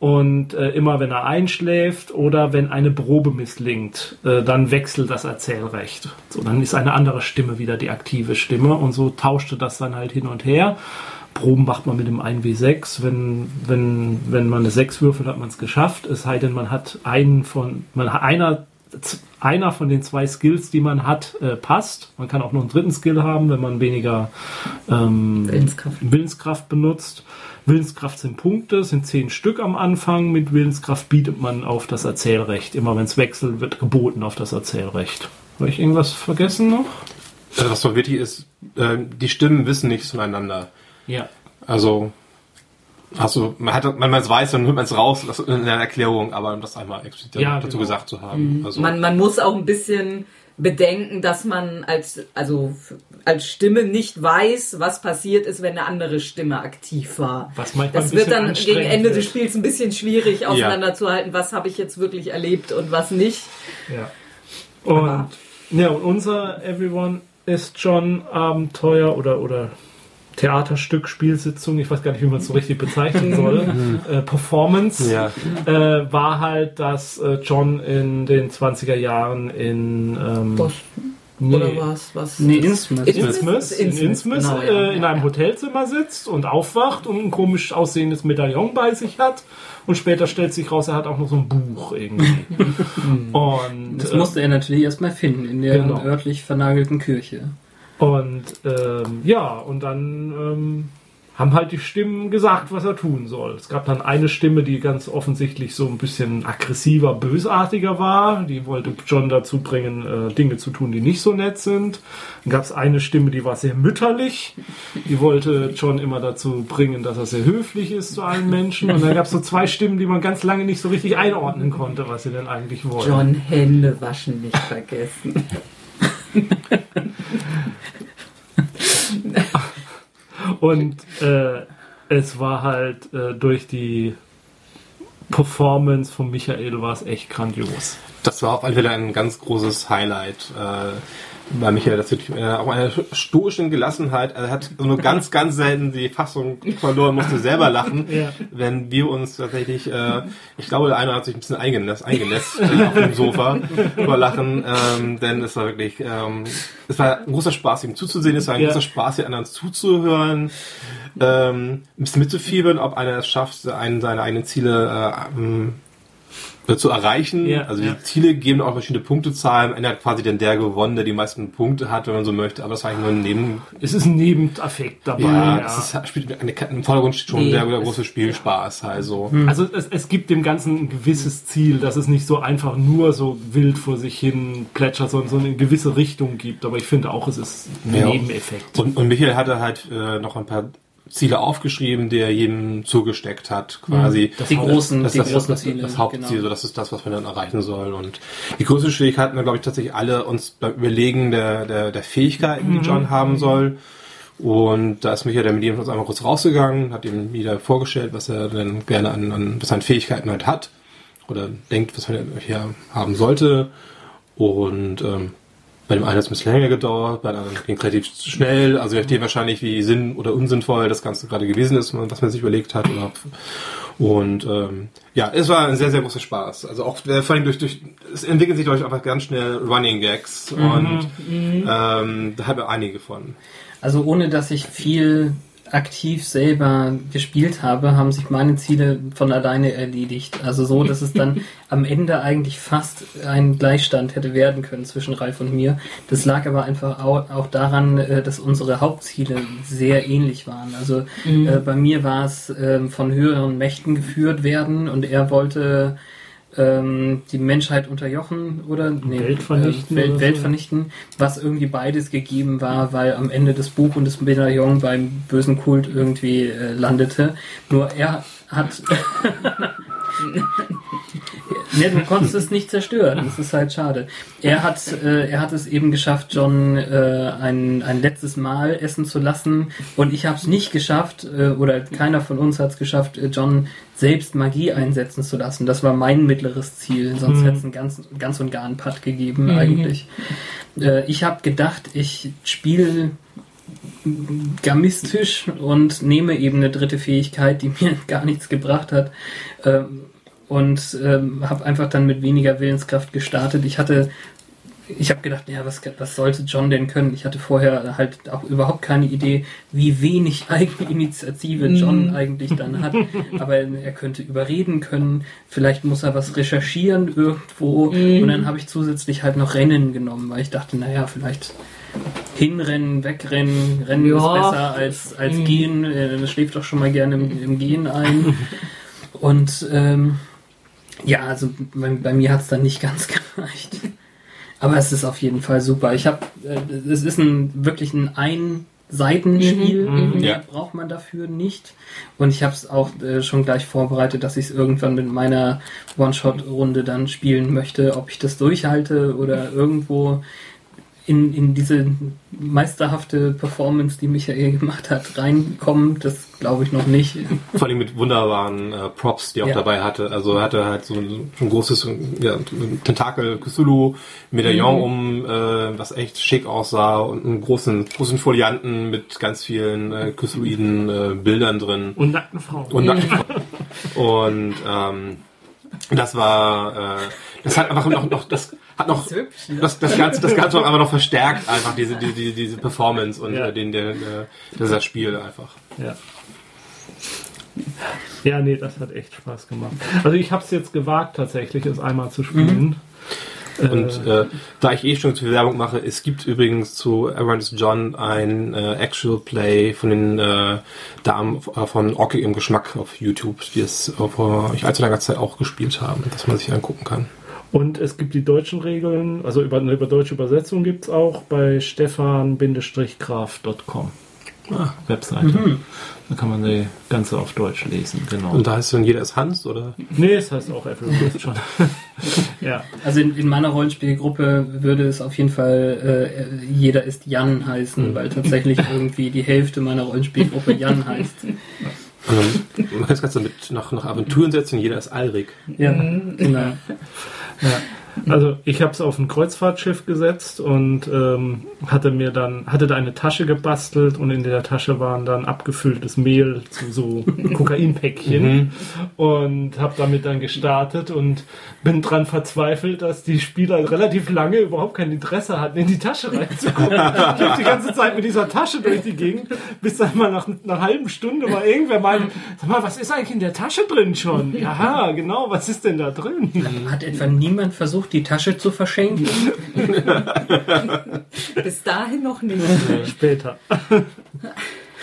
Und immer wenn er einschläft oder wenn eine Probe misslingt, dann wechselt das Erzählrecht. So, dann ist eine andere Stimme wieder die aktive Stimme und so tauschte das dann halt hin und her. Proben macht man mit dem 1W6. Wenn man eine 6 würfelt, hat man es geschafft. Es sei denn, man hat einer von den zwei Skills, die man hat, passt. Man kann auch noch einen dritten Skill haben, wenn man weniger Willenskraft benutzt. Willenskraft sind Punkte, sind 10 Stück am Anfang. Mit Willenskraft bietet man auf das Erzählrecht. Immer wenn es wechselt, wird geboten auf das Erzählrecht. Habe ich irgendwas vergessen noch? Also was noch wichtig ist, die Stimmen wissen nichts voneinander. Ja. Also, man weiß, dann hört man es raus in der Erklärung, aber um das einmal explizit dazu gesagt zu haben. Also, man muss auch ein bisschen bedenken, dass man als Stimme nicht weiß, was passiert ist, wenn eine andere Stimme aktiv war. Das wird dann gegen Ende des Spiels ein bisschen schwierig auseinanderzuhalten, was habe ich jetzt wirklich erlebt und was nicht. Ja. Und unser Everyone is John Abenteuer oder Theaterstück, Spielsitzung, ich weiß gar nicht, wie man es so richtig bezeichnen soll, Performance, war halt, dass John in den 20er Jahren in Innsmouth in einem Hotelzimmer sitzt und aufwacht und ein komisch aussehendes Medaillon bei sich hat und später stellt sich raus, er hat auch noch so ein Buch irgendwie. Und das musste er natürlich erstmal finden in der örtlich vernagelten Kirche. Und und dann haben halt die Stimmen gesagt, was er tun soll. Es gab dann eine Stimme, die ganz offensichtlich so ein bisschen aggressiver, bösartiger war. Die wollte John dazu bringen, Dinge zu tun, die nicht so nett sind. Dann gab es eine Stimme, die war sehr mütterlich. Die wollte John immer dazu bringen, dass er sehr höflich ist zu allen Menschen. Und dann gab es so zwei Stimmen, die man ganz lange nicht so richtig einordnen konnte, was sie denn eigentlich wollen. John, Hände waschen nicht vergessen. Und es war halt durch die Performance von Michael war es echt grandios. Das war auf alle Fälle ein ganz großes Highlight. War Michael, das wirklich auch einer stoischen Gelassenheit. Er hat nur ganz, ganz selten die Fassung verloren, musste selber lachen, ja. Wenn wir uns tatsächlich, ich glaube, der eine hat sich ein bisschen eingenässt auf dem Sofa über Lachen, denn es war wirklich, es war ein großer Spaß, ihm zuzusehen, es war ein großer Spaß, den anderen zuzuhören, ein bisschen mitzufiebern, ob einer es schafft, seine eigenen Ziele zu erreichen. Ja, also die Ziele geben auch verschiedene Punktezahlen. Am Ende hat quasi dann der gewonnen, der die meisten Punkte hat, wenn man so möchte. Aber das war eigentlich nur ein Es ist ein Nebenaffekt dabei. Ja, im Vordergrund steht schon der große Spielspaß. Also, es gibt dem Ganzen ein gewisses Ziel, dass es nicht so einfach nur so wild vor sich hin plätschert, sondern so eine gewisse Richtung gibt. Aber ich finde auch, es ist ein Nebeneffekt. Und Michael hatte halt noch ein paar Ziele aufgeschrieben, der jedem zugesteckt hat, quasi. Die großen Ziele. Das Hauptziel, genau. So, das ist das, was wir dann erreichen sollen. Und die größte Schwierigkeit hatten wir, glaube ich, tatsächlich alle uns beim Überlegen der Fähigkeiten, die John haben soll. Und da ist Michael dann mit ihm uns einmal kurz rausgegangen, hat ihm wieder vorgestellt, was er dann gerne an Fähigkeiten halt hat. Oder denkt, was man hier haben sollte. Und, bei dem einen hat es ein bisschen länger gedauert, bei dem anderen ging es relativ schnell. Also je nachdem wahrscheinlich, wie sinn- oder unsinnvoll das Ganze gerade gewesen ist, was man sich überlegt hat. Und es war ein sehr, sehr großer Spaß. Also auch vor allem es entwickelt sich durch einfach ganz schnell Running Gags und da haben wir einige von. Also ohne, dass ich viel aktiv selber gespielt habe, haben sich meine Ziele von alleine erledigt. Also so, dass es dann am Ende eigentlich fast ein Gleichstand hätte werden können zwischen Ralf und mir. Das lag aber einfach auch daran, dass unsere Hauptziele sehr ähnlich waren. Also bei mir war es von höheren Mächten geführt werden und er wollte die Menschheit unterjochen oder Welt vernichten, was irgendwie beides gegeben war, weil am Ende das Buch und das Medaillon beim bösen Kult irgendwie landete. Nur er hat... Ne, du konntest es nicht zerstören, das ist halt schade. Er hat es eben geschafft, John ein letztes Mal essen zu lassen und ich habe es nicht geschafft, oder keiner von uns hat es geschafft, John selbst Magie einsetzen zu lassen. Das war mein mittleres Ziel, sonst hätte es einen ganz und gar einen Putt gegeben eigentlich. Ich habe gedacht, ich spiele gamistisch und nehme eben eine dritte Fähigkeit, die mir gar nichts gebracht hat, und habe einfach dann mit weniger Willenskraft gestartet. Ich habe gedacht, ja, was sollte John denn können? Ich hatte vorher halt auch überhaupt keine Idee, wie wenig Eigeninitiative John eigentlich dann hat. Aber er könnte überreden können, vielleicht muss er was recherchieren irgendwo. Und dann habe ich zusätzlich halt noch Rennen genommen, weil ich dachte, naja, vielleicht hinrennen, wegrennen, ist besser als gehen. Das schläft doch schon mal gerne im Gehen ein. Und also bei mir hat es dann nicht ganz gereicht. Aber es ist auf jeden Fall super. Es ist wirklich ein Seitenspiel. Mehr braucht man dafür nicht. Und ich habe es auch schon gleich vorbereitet, dass ich es irgendwann mit meiner One-Shot-Runde dann spielen möchte. Ob ich das durchhalte oder irgendwo in diese meisterhafte Performance, die Michael gemacht hat, reinkommen, das glaube ich noch nicht. Vor allem mit wunderbaren Props, die er auch dabei hatte. Also er hatte halt so ein großes Tentakel Cthulhu-Medaillon was echt schick aussah und einen großen Folianten mit ganz vielen Cthulhuiden Bildern drin. Und nackten Frauen. Und das war... Das hat einfach das Ganze einfach noch verstärkt, einfach diese Performance und das Spiel einfach. Ja. Ja, nee, das hat echt Spaß gemacht. Also ich habe es jetzt gewagt, tatsächlich es einmal zu spielen. Und da ich eh schon zu viel Werbung mache, es gibt übrigens zu Everyone is John ein Actual Play von den Damen von Orky im Geschmack auf YouTube, die es vor nicht allzu langer Zeit auch gespielt haben, dass man sich angucken kann. Und es gibt die deutschen Regeln, also über deutsche Übersetzung gibt es auch bei stefan-graf.com Webseite. Da kann man die ganze auf Deutsch lesen, genau. Und da heißt dann jeder ist Hans, oder? Nee, es heißt auch Everyone is John. Ja. Also in meiner Rollenspielgruppe würde es auf jeden Fall jeder ist Jan heißen, weil tatsächlich irgendwie die Hälfte meiner Rollenspielgruppe Jan heißt. Man kann das Ganze mit nach Aventuren setzen, jeder ist Alrik. Ja, genau. Ja. Also ich habe es auf ein Kreuzfahrtschiff gesetzt und hatte da eine Tasche gebastelt und in der Tasche waren dann abgefülltes Mehl zu so Kokainpäckchen und habe damit dann gestartet und bin dran verzweifelt, dass die Spieler relativ lange überhaupt kein Interesse hatten, in die Tasche reinzugucken. Ich habe die ganze Zeit mit dieser Tasche durch die Gegend, bis dann mal nach einer halben Stunde mal irgendwer meinte, sag mal, was ist eigentlich in der Tasche drin schon? Ja, genau, was ist denn da drin? Hat etwa niemand versucht, die Tasche zu verschenken? Bis dahin noch nicht. Später.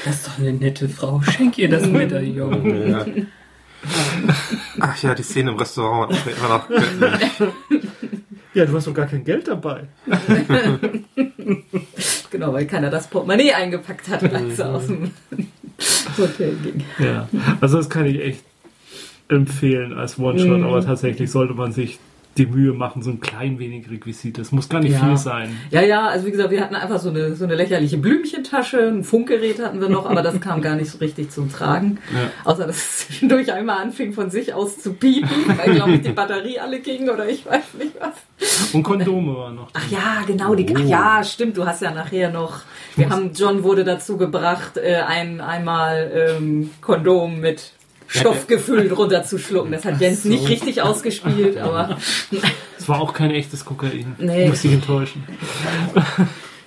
Das ist doch eine nette Frau. Schenk ihr das Medaillon. Ja. Ach ja, die Szene im Restaurant hat mir immer noch Ja, du hast doch gar kein Geld dabei. Genau, weil keiner das Portemonnaie eingepackt hat, als er aus dem Hotel ging. Ja, also das kann ich echt empfehlen als One-Shot, aber tatsächlich sollte man sich die Mühe machen, so ein klein wenig Requisit. Das muss gar nicht viel sein. Ja, also wie gesagt, wir hatten einfach so eine lächerliche Blümchentasche, ein Funkgerät hatten wir noch, aber das kam gar nicht so richtig zum Tragen. Ja. Außer, dass es zwischendurch einmal anfing, von sich aus zu piepen, weil, glaube ich, die Batterie alle ging oder ich weiß nicht was. Und Kondome waren noch drin. Ach ja, genau. Stimmt, du hast ja nachher noch... John wurde dazu gebracht, einmal Kondom mit... Stoff gefüllt runterzuschlucken. Das hat Jens nicht richtig ausgespielt, aber... Es war auch kein echtes Kokain. Nee. Muss ich enttäuschen.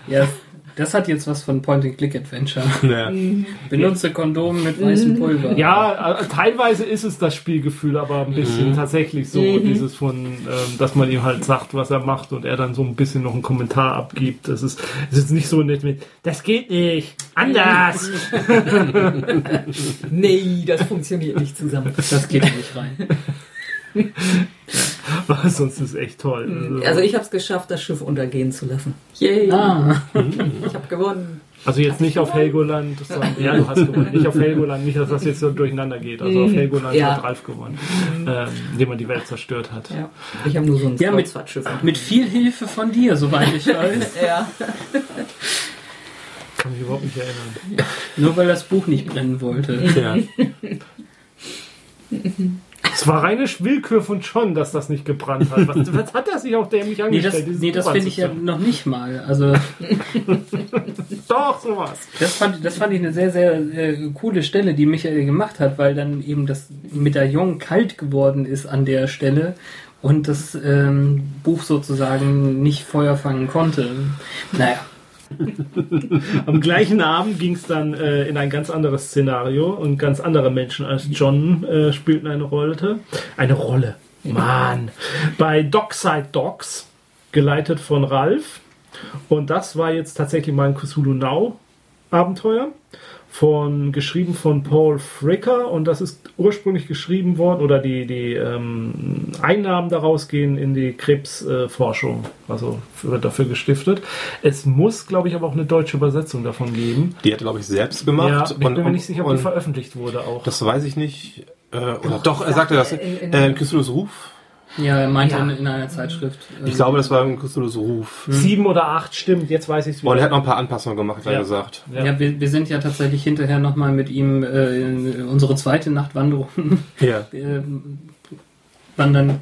Ja, das hat jetzt was von Point-and-Click-Adventure. Ja. Benutze Kondom mit weißem Pulver. Ja, teilweise ist es das Spielgefühl, aber ein bisschen tatsächlich so, dieses von, dass man ihm halt sagt, was er macht und er dann so ein bisschen noch einen Kommentar abgibt. Es ist nicht so nett mit, das geht nicht, anders. Nee, das funktioniert nicht zusammen. Das geht nicht rein. Ja, sonst ist es echt toll. Also ich habe es geschafft, das Schiff untergehen zu lassen. Yay! Ah. Ich habe gewonnen. Also jetzt nicht auf Helgoland. Ja, du hast gewonnen. Nicht auf Helgoland, nicht, dass das jetzt so durcheinander geht. Also auf Helgoland hat Ralf gewonnen, indem man die Welt zerstört hat. Ja. Ich habe nur so ein Kreuzfahrtschiff. Mit viel Hilfe von dir, soweit ich weiß. Ja. Kann mich überhaupt nicht erinnern. Nur weil das Buch nicht brennen wollte. Ja. Es war reine Willkür von John, dass das nicht gebrannt hat. Was hat er sich auch dämlich angestellt? Das finde ich ja noch nicht mal. Also doch, sowas. Das fand ich eine sehr, sehr coole Stelle, die Michael gemacht hat, weil dann eben das Medaillon kalt geworden ist an der Stelle und das Buch sozusagen nicht Feuer fangen konnte. Naja. Am gleichen Abend ging es dann in ein ganz anderes Szenario und ganz andere Menschen als John spielten eine Rolle. Eine Rolle. Mann. Bei Dockside Dogs, geleitet von Ralf. Und das war jetzt tatsächlich mein Cthulhu Now Abenteuer. Geschrieben von Paul Fricker und das ist ursprünglich geschrieben worden oder die Einnahmen daraus gehen in die Krebsforschung, also wird dafür gestiftet. Es muss, glaube ich, aber auch eine deutsche Übersetzung davon geben. Die hat, glaube ich, selbst gemacht. Ja, ich bin mir nicht sicher, ob die veröffentlicht wurde auch. Das weiß ich nicht. Er sagte das. Christus Ruf. Ja, er meinte in einer Zeitschrift. Ich glaube, das war ein Christus Ruf. 7 oder 8, stimmt, jetzt weiß ich es wieder. Und er hat noch ein paar Anpassungen gemacht, hat er gesagt. Ja, wir sind ja tatsächlich hinterher nochmal mit ihm unsere zweite Nachtwanderung wandern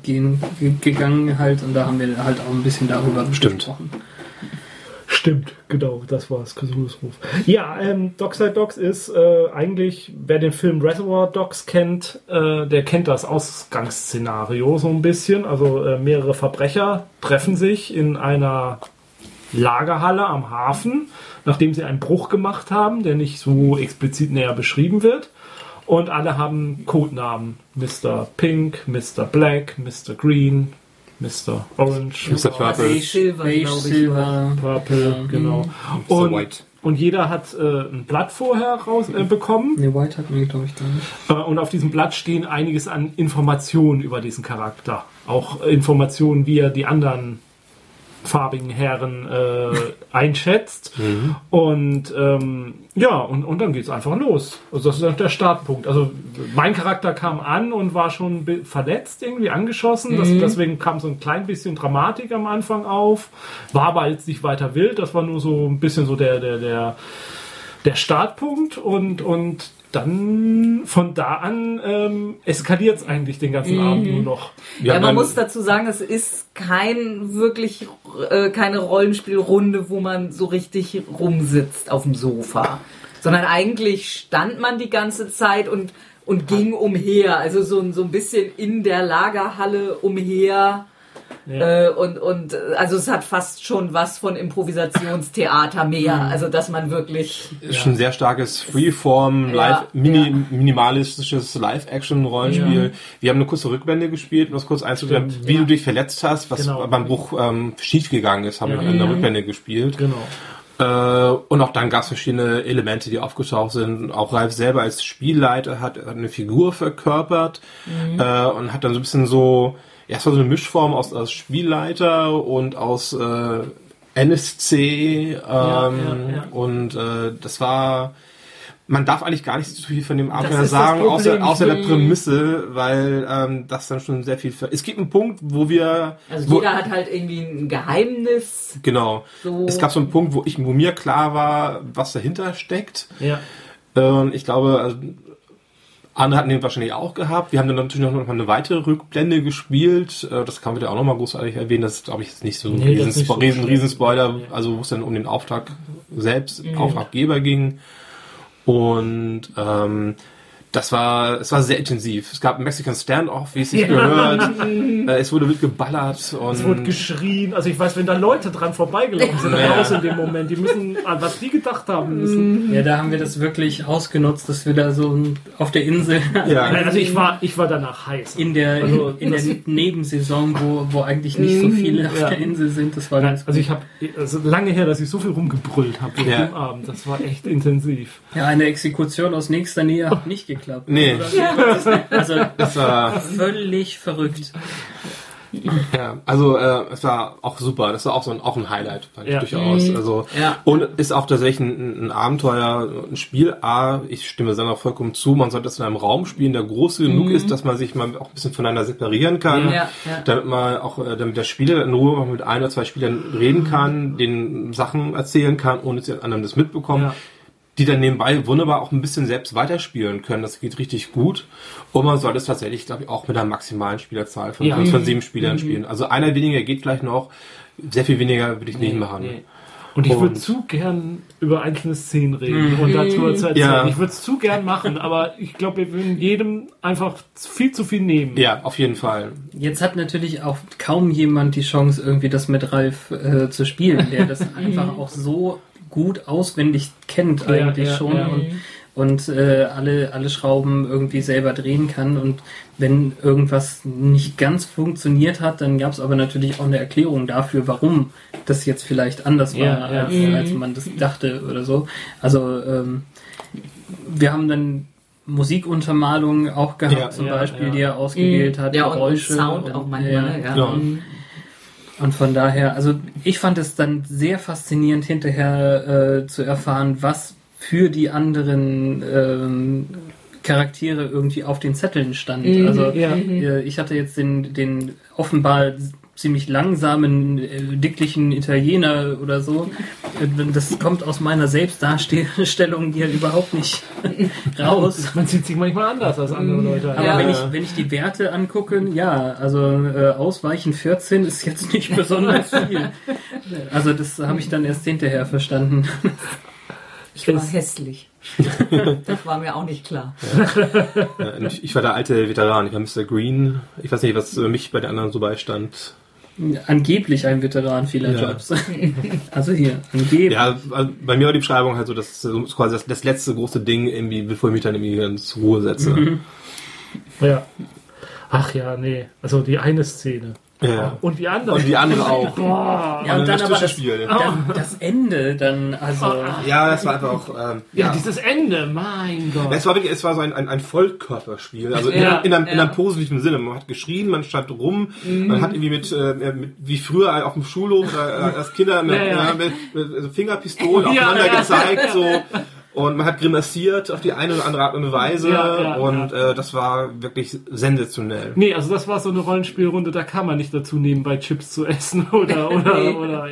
gegangen halt und da haben wir halt auch ein bisschen darüber gesprochen. Stimmt, genau, das war es, Christus Ruf. Ja, Dockside Dogs ist eigentlich, wer den Film Reservoir Dogs kennt, der kennt das Ausgangsszenario so ein bisschen. Also mehrere Verbrecher treffen sich in einer Lagerhalle am Hafen, nachdem sie einen Bruch gemacht haben, der nicht so explizit näher beschrieben wird. Und alle haben Codenamen. Mr. Pink, Mr. Black, Mr. Green... Mr. Orange, Mr. Purple, Silver, Purple, genau. Und, White. Und jeder hat ein Blatt vorher rausbekommen. White hatten wir, glaube ich, gar nicht. Und auf diesem Blatt stehen einiges an Informationen über diesen Charakter. Auch Informationen, wie er die anderen farbigen Herren einschätzt. Und und dann geht es einfach los. Also das ist der Startpunkt. Also mein Charakter kam an und war schon verletzt, irgendwie angeschossen. Deswegen kam so ein klein bisschen Dramatik am Anfang auf. War aber jetzt nicht weiter wild. Das war nur so ein bisschen so der Startpunkt und dann von da an eskaliert es eigentlich den ganzen Abend nur noch. Ja, man muss dazu sagen, es ist keine Rollenspielrunde, wo man so richtig rumsitzt auf dem Sofa, sondern eigentlich stand man die ganze Zeit und ging umher, also so ein bisschen in der Lagerhalle umher. Ja. Und also es hat fast schon was von Improvisationstheater mehr, also dass man wirklich ist schon sehr starkes Freeform minimalistisches Live-Action-Rollenspiel. Ja. Wir haben eine kurze Rückblende gespielt, um das kurz einzuführen, wie du dich verletzt hast, was beim Bruch schief gegangen ist, haben wir in der Rückblende gespielt. Genau. Und auch dann gab es verschiedene Elemente, die aufgetaucht sind. Auch Ralf selber als Spielleiter hat eine Figur verkörpert und hat dann so ein bisschen so erstmal so eine Mischform aus Spielleiter und aus NSC und das war... Man darf eigentlich gar nicht so viel von dem Abenteuer sagen, außer der Prämisse, weil das dann schon sehr viel... Es gibt einen Punkt, wo wir... Also jeder hat halt irgendwie ein Geheimnis. Genau. So. Es gab so einen Punkt, wo mir klar war, was dahinter steckt. Ja. Ich glaube... Also, andere hatten den wahrscheinlich auch gehabt. Wir haben dann natürlich noch mal eine weitere Rückblende gespielt. Das kann man ja auch noch mal großartig erwähnen. Das ist, glaube ich, nicht so ein Riesenspoiler. Also wo es dann um den Auftrag selbst, Auftraggeber ging. Und es war sehr intensiv. Es gab einen Mexican Standoff, wie es sich gehört. Es wurde wild geballert. Und es wurde geschrien. Also ich weiß, wenn da Leute dran vorbeigelaufen sind, raus in dem Moment. Die müssen an was die gedacht haben müssen. Ja, da haben wir das wirklich ausgenutzt, dass wir da so auf der Insel... Ja. Also ich war danach heiß. In der Nebensaison, wo eigentlich nicht so viele auf der Insel sind. Das war ganz gut. Also lange her, dass ich so viel rumgebrüllt habe am Abend. Das war echt intensiv. Ja, eine Exekution aus nächster Nähe hat nicht geklappt. Nee. Also, das war völlig verrückt. Ja, also es war auch super. Das war auch auch ein Highlight, fand ich durchaus. Also, und ist auch tatsächlich ein Abenteuer, ein Spiel. Ich stimme dann auch vollkommen zu. Man sollte das in einem Raum spielen, der groß genug ist, dass man sich mal auch ein bisschen voneinander separieren kann, damit man auch, damit der Spieler in Ruhe mit ein oder zwei Spielern reden kann, den Sachen erzählen kann, ohne dass die anderen das mitbekommen. Ja. Die dann nebenbei wunderbar auch ein bisschen selbst weiterspielen können. Das geht richtig gut. Und man sollte es tatsächlich, glaube ich, auch mit einer maximalen Spielerzahl von 7 Spielern spielen. Also einer weniger geht vielleicht noch. Sehr viel weniger würde ich nicht machen. Nee. Und ich würde zu gern über einzelne Szenen reden und dazu erzählen. Ja. Ich würde es zu gern machen, aber ich glaube, wir würden jedem einfach viel zu viel nehmen. Ja, auf jeden Fall. Jetzt hat natürlich auch kaum jemand die Chance, irgendwie das mit Ralf zu spielen, der das einfach auch so gut auswendig kennt eigentlich schon und alle Schrauben irgendwie selber drehen kann, und wenn irgendwas nicht ganz funktioniert hat, dann gab es aber natürlich auch eine Erklärung dafür, warum das jetzt vielleicht anders war, als man das dachte oder so. Also wir haben dann Musikuntermalungen auch gehabt, zum Beispiel, die er ausgewählt hat, Geräusche und Sound auch manchmal, Und von daher, also ich fand es dann sehr faszinierend, hinterher zu erfahren, was für die anderen Charaktere irgendwie auf den Zetteln stand. Also ich hatte jetzt den offenbar ziemlich langsamen, dicklichen Italiener oder so. Das kommt aus meiner Selbstdarstellung hier überhaupt nicht raus. Man sieht sich manchmal anders als andere Leute. Aber wenn ich die Werte angucke, ausweichen 14 ist jetzt nicht besonders viel. Also das habe ich dann erst hinterher verstanden. Ich war hässlich. Das war mir auch nicht klar. Ja. Ich war der alte Veteran, ich war Mr. Green. Ich weiß nicht, was mich bei den anderen so beistand. Angeblich ein Veteran vieler Jobs. Also hier, angeblich. Ja, bei mir war die Beschreibung halt so, dass das quasi das letzte große Ding, irgendwie, bevor ich mich dann irgendwie zur Ruhe setze. Ja. Ach ja, nee. Also die eine Szene. Ja. Und die andere. Und die andere auch. Boah. Ja, und dann aber das Ende dann, also. Ja, das war einfach auch, dieses Ende, mein Gott. Es war wirklich, so ein Vollkörperspiel. Also in einem positiven Sinne. Man hat geschrien, man stand rum, man hat irgendwie mit wie früher auf dem Schulhof, als Kinder mit Fingerpistolen aufeinander gezeigt, so. Und man hat grimassiert auf die eine oder andere Art und Weise. Das war wirklich sensationell. Nee, also das war so eine Rollenspielrunde, da kann man nicht dazu nebenbei Chips zu essen oder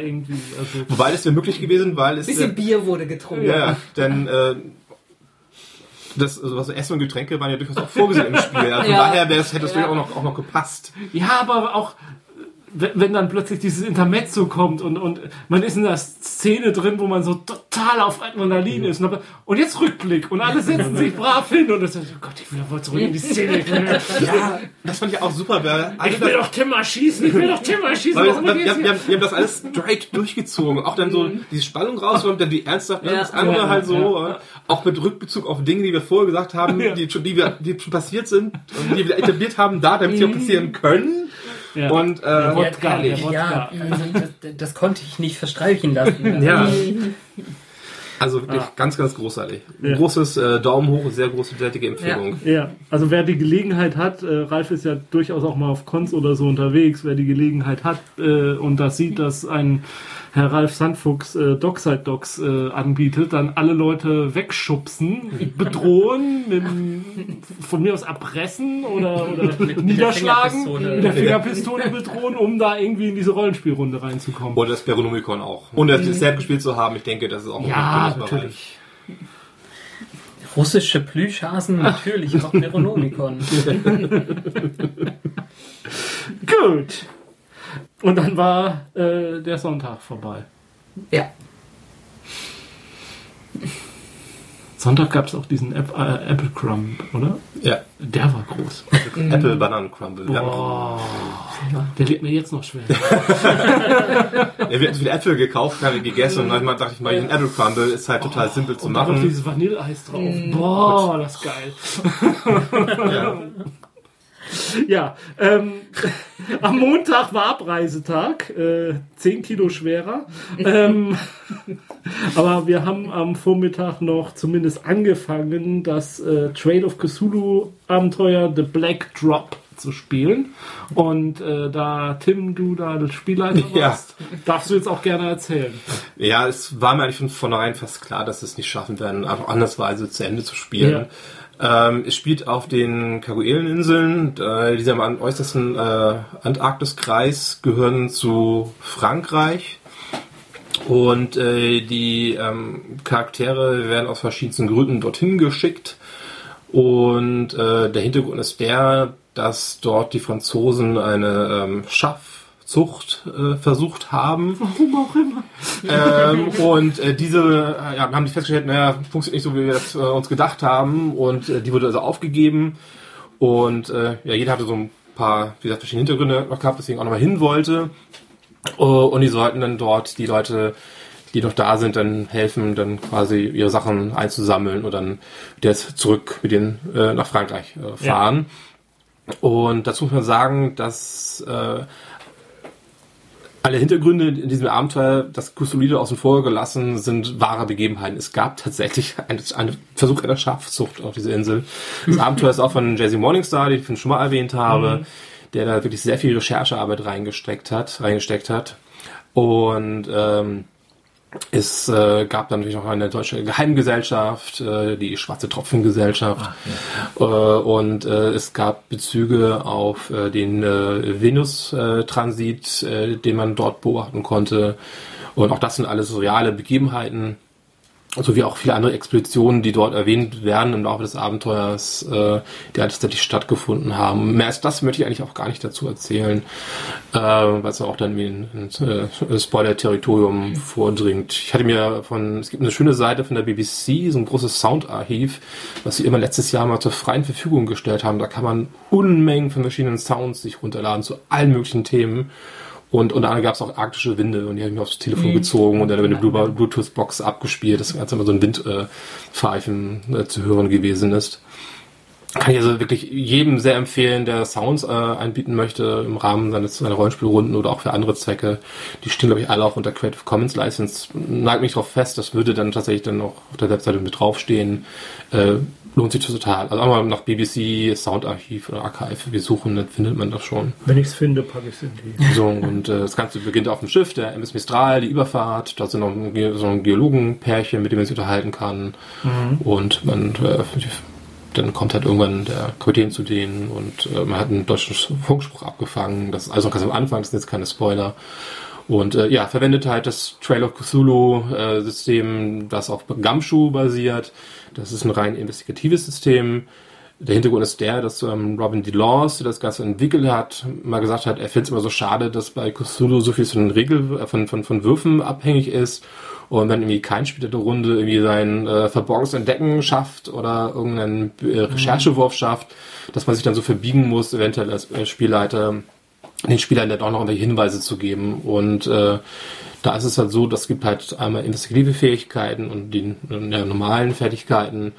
irgendwie. Also. Wobei das wäre möglich gewesen, weil es... Ein bisschen Bier wurde getrunken. Ja, denn das, also was Essen und Getränke waren ja durchaus auch vorgesehen im Spiel. Also ja. Von daher hätte es ja auch noch gepasst. Ja, aber auch, wenn dann plötzlich dieses Intermezzo kommt und man ist in der Szene drin, wo man so total auf Adrenalin ist und jetzt Rückblick und alle setzen sich brav hin und das ist, oh Gott, ich will doch zurück in die Szene. Ja, das fand ich auch super. Ich will doch Timmer schießen. Wir haben das alles straight durchgezogen. Auch dann so die Spannung raus und dann die Ernsthaft das andere halt so. Ja. Auch mit Rückbezug auf Dinge, die wir vorher gesagt haben, die schon passiert sind und die wir etabliert haben, damit sie auch passieren können. Ja. Und Wodka. Das konnte ich nicht verstreichen lassen. Ja. Also wirklich ganz, ganz großartig. Ja. Großes Daumen hoch, sehr großartige Empfehlung. Ja. Ja, also wer die Gelegenheit hat, Ralf ist ja durchaus auch mal auf Cons oder so unterwegs, wer die Gelegenheit hat und das sieht, dass ein Herr Ralf Sandfuchs Dockside Dogs anbietet, dann alle Leute wegschubsen, bedrohen, von mir aus erpressen oder niederschlagen, mit der Fingerpistole bedrohen, um da irgendwie in diese Rollenspielrunde reinzukommen. Oder das Peronomicon auch. Und das selbst gespielt zu haben, ich denke, das ist auch ein natürlich. Russische Plüschhasen, natürlich, auch Peronomicon. Gut. Und dann war der Sonntag vorbei. Ja. Sonntag gab es auch diesen Apple Crumb, oder? Ja. Der war groß. Apple Bananen Crumble. Boah. Der liegt mir jetzt noch schwer. Wir hatten viele Äpfel gekauft, haben die gegessen und manchmal dachte ich mal, ein Apple Crumble ist halt total simpel zu machen. Und dieses Vanilleeis drauf. Boah, das ist geil. Ja. Ja, am Montag war Abreisetag, 10 Kilo schwerer, aber wir haben am Vormittag noch zumindest angefangen, das Trail of Cthulhu Abenteuer The Black Drop zu spielen und da Tim, du da das Spielleiter warst, darfst du jetzt auch gerne erzählen. Ja, es war mir eigentlich von vornherein fast klar, dass wir es nicht schaffen werden, einfach andersweise zu Ende zu spielen. Ja. Es spielt auf den Kerguelen-Inseln, die sind am äußersten Antarktiskreis, gehören zu Frankreich und die Charaktere werden aus verschiedensten Gründen dorthin geschickt und der Hintergrund ist der, dass dort die Franzosen eine Schafzucht versucht haben. Warum auch immer. Haben die festgestellt, naja, funktioniert nicht so, wie wir das uns gedacht haben. Und die wurde also aufgegeben. Und jeder hatte so ein paar, wie gesagt, verschiedene Hintergründe noch gehabt, deswegen auch nochmal hin wollte. Und die sollten dann dort die Leute, die noch da sind, dann helfen, dann quasi ihre Sachen einzusammeln und dann jetzt zurück mit denen nach Frankreich fahren. Ja. Und dazu muss man sagen, dass alle Hintergründe in diesem Abenteuer, das Cthulhu außen vor gelassen, sind wahre Begebenheiten. Es gab tatsächlich einen Versuch einer Schafzucht auf dieser Insel. Das Abenteuer ist auch von Jessie Morningstar, den ich schon mal erwähnt habe, der da wirklich sehr viel Recherchearbeit reingesteckt hat. Und es gab dann natürlich noch eine deutsche Geheimgesellschaft, die Schwarze Tropfengesellschaft. Und es gab Bezüge auf den Venus-Transit, den man dort beobachten konnte. Und auch das sind alles reale Begebenheiten, sowie auch viele andere Expeditionen, die dort erwähnt werden im Laufe des Abenteuers, die tatsächlich stattgefunden haben. Mehr als das möchte ich eigentlich auch gar nicht dazu erzählen, weil es auch dann wie ein Spoiler-Territorium vordringt. Ich hatte mir es gibt eine schöne Seite von der BBC, so ein großes Soundarchiv, was sie immer letztes Jahr mal zur freien Verfügung gestellt haben. Da kann man Unmengen von verschiedenen Sounds sich runterladen zu allen möglichen Themen. Und unter anderem gab es auch arktische Winde und die habe ich mir aufs Telefon gezogen und dann habe ich eine Bluetooth-Box abgespielt, dass ganz immer so ein Windpfeifen zu hören gewesen ist. Kann ich also wirklich jedem sehr empfehlen, der Sounds anbieten möchte im Rahmen seiner Rollenspielrunden oder auch für andere Zwecke. Die stehen, glaube ich, alle auch unter Creative Commons License. Nagelt mich drauf fest, das würde dann tatsächlich dann auch auf der Webseite mit draufstehen. Lohnt sich total. Also einmal nach BBC, Soundarchiv oder Archive, wir suchen, dann findet man das schon. Wenn ich es finde, packe ich es in die. So, und das Ganze beginnt auf dem Schiff, der MS Mistral, die Überfahrt, da sind noch so ein Geologenpärchen, mit dem man sich unterhalten kann. Mhm. Und man dann kommt halt irgendwann der Kapitän zu denen und man hat einen deutschen Funkspruch abgefangen. Das ist also ganz am Anfang, das sind jetzt keine Spoiler. Und ja, verwendet halt das Trail of Cthulhu-System, das auf Gumshoe basiert. Das ist ein rein investigatives System. Der Hintergrund ist der, dass Robin DeLaws, der das Ganze entwickelt hat, mal gesagt hat, er findet es immer so schade, dass bei Cthulhu so viel von Würfen abhängig ist. Und wenn irgendwie kein Spieler der Runde irgendwie sein verborgenes Entdecken schafft oder irgendeinen Recherchewurf schafft, dass man sich dann so verbiegen muss, eventuell als Spielleiter, den Spielern dann auch noch irgendwelche Hinweise zu geben. Und da ist es halt so, das gibt halt einmal investigative Fähigkeiten und die normalen Fertigkeiten.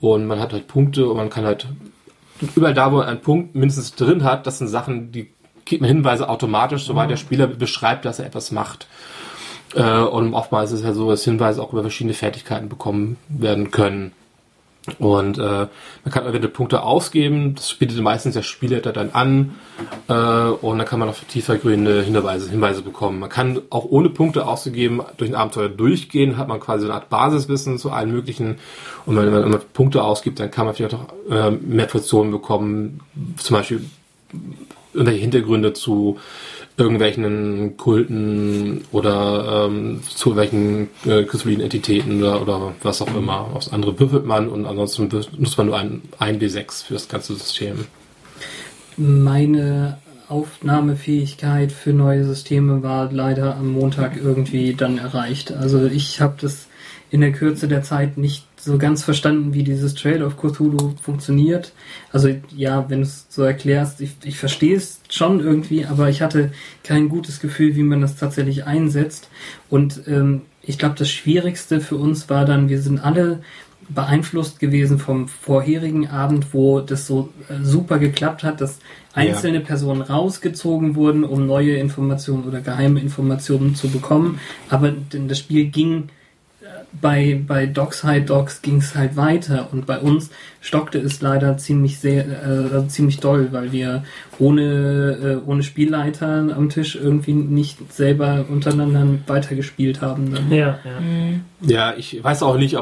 Und man hat halt Punkte und man kann halt überall da, wo man einen Punkt mindestens drin hat, das sind Sachen, die gibt man Hinweise automatisch, soweit der Spieler beschreibt, dass er etwas macht. Und oftmals ist es ja halt so, dass Hinweise auch über verschiedene Fertigkeiten bekommen werden können. Und man kann eventuell Punkte ausgeben, das bietet meistens der Spieler dann an und dann kann man noch tiefergründe Hinweise bekommen. Man kann auch ohne Punkte auszugeben durch ein Abenteuer durchgehen, hat man quasi eine Art Basiswissen zu allen möglichen, und wenn man Punkte ausgibt, dann kann man vielleicht auch mehr Funktionen bekommen, zum Beispiel irgendwelche Hintergründe zu irgendwelchen Kulten oder zu welchen künstlichen Entitäten oder was auch immer. Aufs andere würfelt man und ansonsten nutzt man nur ein D6 für das ganze System. Meine Aufnahmefähigkeit für neue Systeme war leider am Montag irgendwie dann erreicht. Also ich habe das in der Kürze der Zeit nicht so ganz verstanden, wie dieses Trail of Cthulhu funktioniert. Also ja, wenn du es so erklärst, ich verstehe es schon irgendwie, aber ich hatte kein gutes Gefühl, wie man das tatsächlich einsetzt. Und ich glaube, das Schwierigste für uns war dann, wir sind alle beeinflusst gewesen vom vorherigen Abend, wo das so super geklappt hat, dass einzelne Personen rausgezogen wurden, um neue Informationen oder geheime Informationen zu bekommen. Aber das Spiel ging bei Dockside Dogs ging es halt weiter, und bei uns stockte es leider ziemlich doll, weil wir ohne Spielleiter am Tisch irgendwie nicht selber untereinander weitergespielt haben. Dann. Ja. Mhm. Ja, ich weiß auch nicht,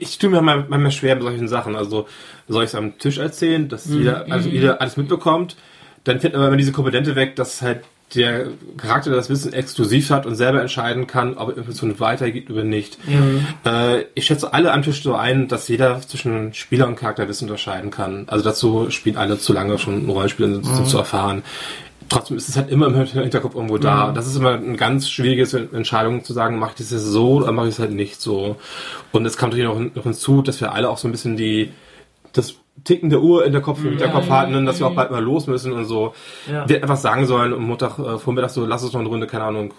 ich tue mir manchmal schwer mit solchen Sachen. Also soll ich es am Tisch erzählen, dass jeder alles mitbekommt? Dann findet man immer diese Komponente weg, dass halt der Charakter das Wissen exklusiv hat und selber entscheiden kann, ob Informationen weitergeht oder nicht. Mhm. Ich schätze alle am Tisch so ein, dass jeder zwischen Spieler und Charakterwissen unterscheiden kann. Also dazu spielen alle zu lange schon ein Rollenspiel, um zu erfahren. Trotzdem ist es halt immer im Hinterkopf irgendwo da. Das ist immer eine ganz schwierige Entscheidung zu sagen, mache ich das jetzt so oder mache ich es halt nicht so. Und es kam natürlich noch hinzu, dass wir alle auch so ein bisschen das Ticken der Uhr in der Kopf hatten, dass wir auch bald mal los müssen und so. Ja. Wir hätten einfach sagen sollen, am Montag vormittags so, lass uns noch eine Runde, keine Ahnung,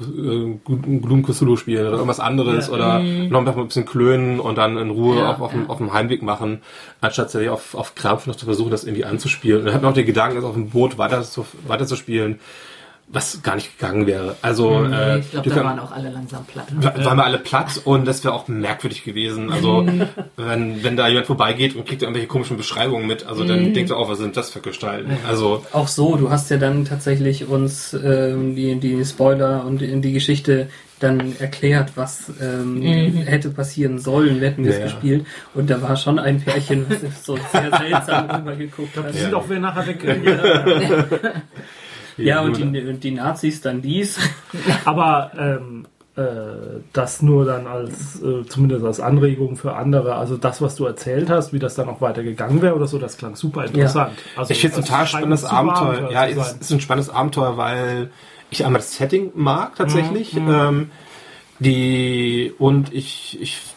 Blumen-Cthulhu spielen oder irgendwas anderes oder noch ein bisschen klönen und dann in Ruhe auf dem Heimweg machen, anstatt auf Krampf noch zu versuchen, das irgendwie anzuspielen. Und dann hatten wir auch den Gedanken, das auf dem Boot weiterzuspielen. Was gar nicht gegangen wäre. Also, ich glaube, da waren auch alle langsam platt. Waren wir alle platt und das wäre auch merkwürdig gewesen. Also, wenn da jemand vorbeigeht und kriegt irgendwelche komischen Beschreibungen mit, also dann denkt er auch, was sind das für Gestalten? Also, auch so, du hast ja dann tatsächlich uns die Spoiler und die Geschichte dann erklärt, was hätte passieren sollen, hätten wir es gespielt. Und da war schon ein Pärchen, was so sehr seltsam rübergeguckt hat. Die sind auch wieder nachher weg. Ja, und die Nazis dann dies. Aber das nur dann als, zumindest als Anregung für andere, also das, was du erzählt hast, wie das dann auch weitergegangen wäre oder so, das klang super interessant. Ja. Also, ich finde es ein total spannendes Abenteuer. Ja, es ist ein spannendes Abenteuer, weil ich einmal das Setting mag tatsächlich.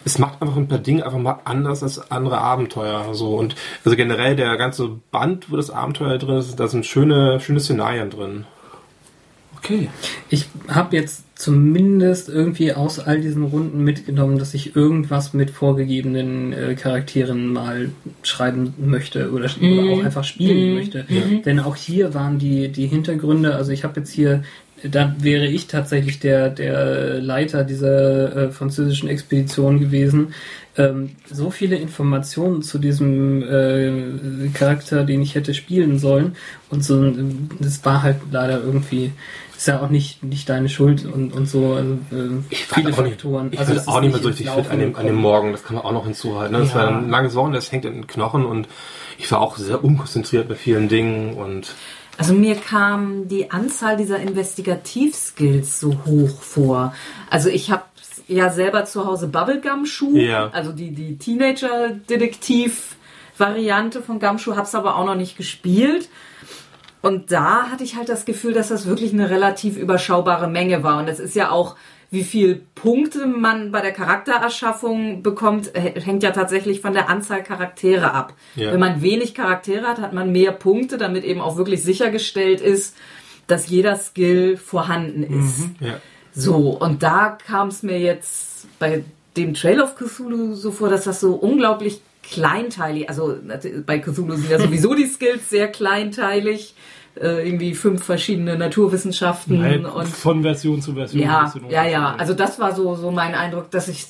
Es macht einfach ein paar Dinge einfach mal anders als andere Abenteuer, so. Und also generell der ganze Band, wo das Abenteuer drin ist, da sind schöne Szenarien drin. Okay. Ich habe jetzt zumindest irgendwie aus all diesen Runden mitgenommen, dass ich irgendwas mit vorgegebenen Charakteren mal schreiben möchte oder auch einfach spielen möchte. Ja. Denn auch hier waren die Hintergründe, also ich habe jetzt hier, da wäre ich tatsächlich der Leiter dieser französischen Expedition gewesen. So viele Informationen zu diesem Charakter, den ich hätte spielen sollen. Und so, das war halt leider irgendwie, ist ja auch nicht deine Schuld und so. Also, viele Faktoren. Ich weiß auch nicht mehr so richtig fit an dem Morgen, das kann man auch noch hinzuhalten. Das war ein langes Wochenende, das hängt in den Knochen und ich war auch sehr unkonzentriert bei vielen Dingen und Also mir kam die Anzahl dieser Investigativ-Skills so hoch vor. Also ich habe ja selber zu Hause Bubblegum-Schuh, ja, also die Teenager-Detektiv-Variante von Gumshoe, habe es aber auch noch nicht gespielt. Und da hatte ich halt das Gefühl, dass das wirklich eine relativ überschaubare Menge war. Und das ist ja auch, wie viel Punkte man bei der Charaktererschaffung bekommt, hängt ja tatsächlich von der Anzahl Charaktere ab. Ja. Wenn man wenig Charaktere hat, hat man mehr Punkte, damit eben auch wirklich sichergestellt ist, dass jeder Skill vorhanden ist. Mhm, ja. So, und da kam es mir jetzt bei dem Trail of Cthulhu so vor, dass das so unglaublich kleinteilig, also bei Cthulhu sind ja sowieso die Skills sehr kleinteilig, irgendwie 5 verschiedene Naturwissenschaften. Nein, und von Version zu Version. Ja, ja, ja, also das war so mein Eindruck, dass ich,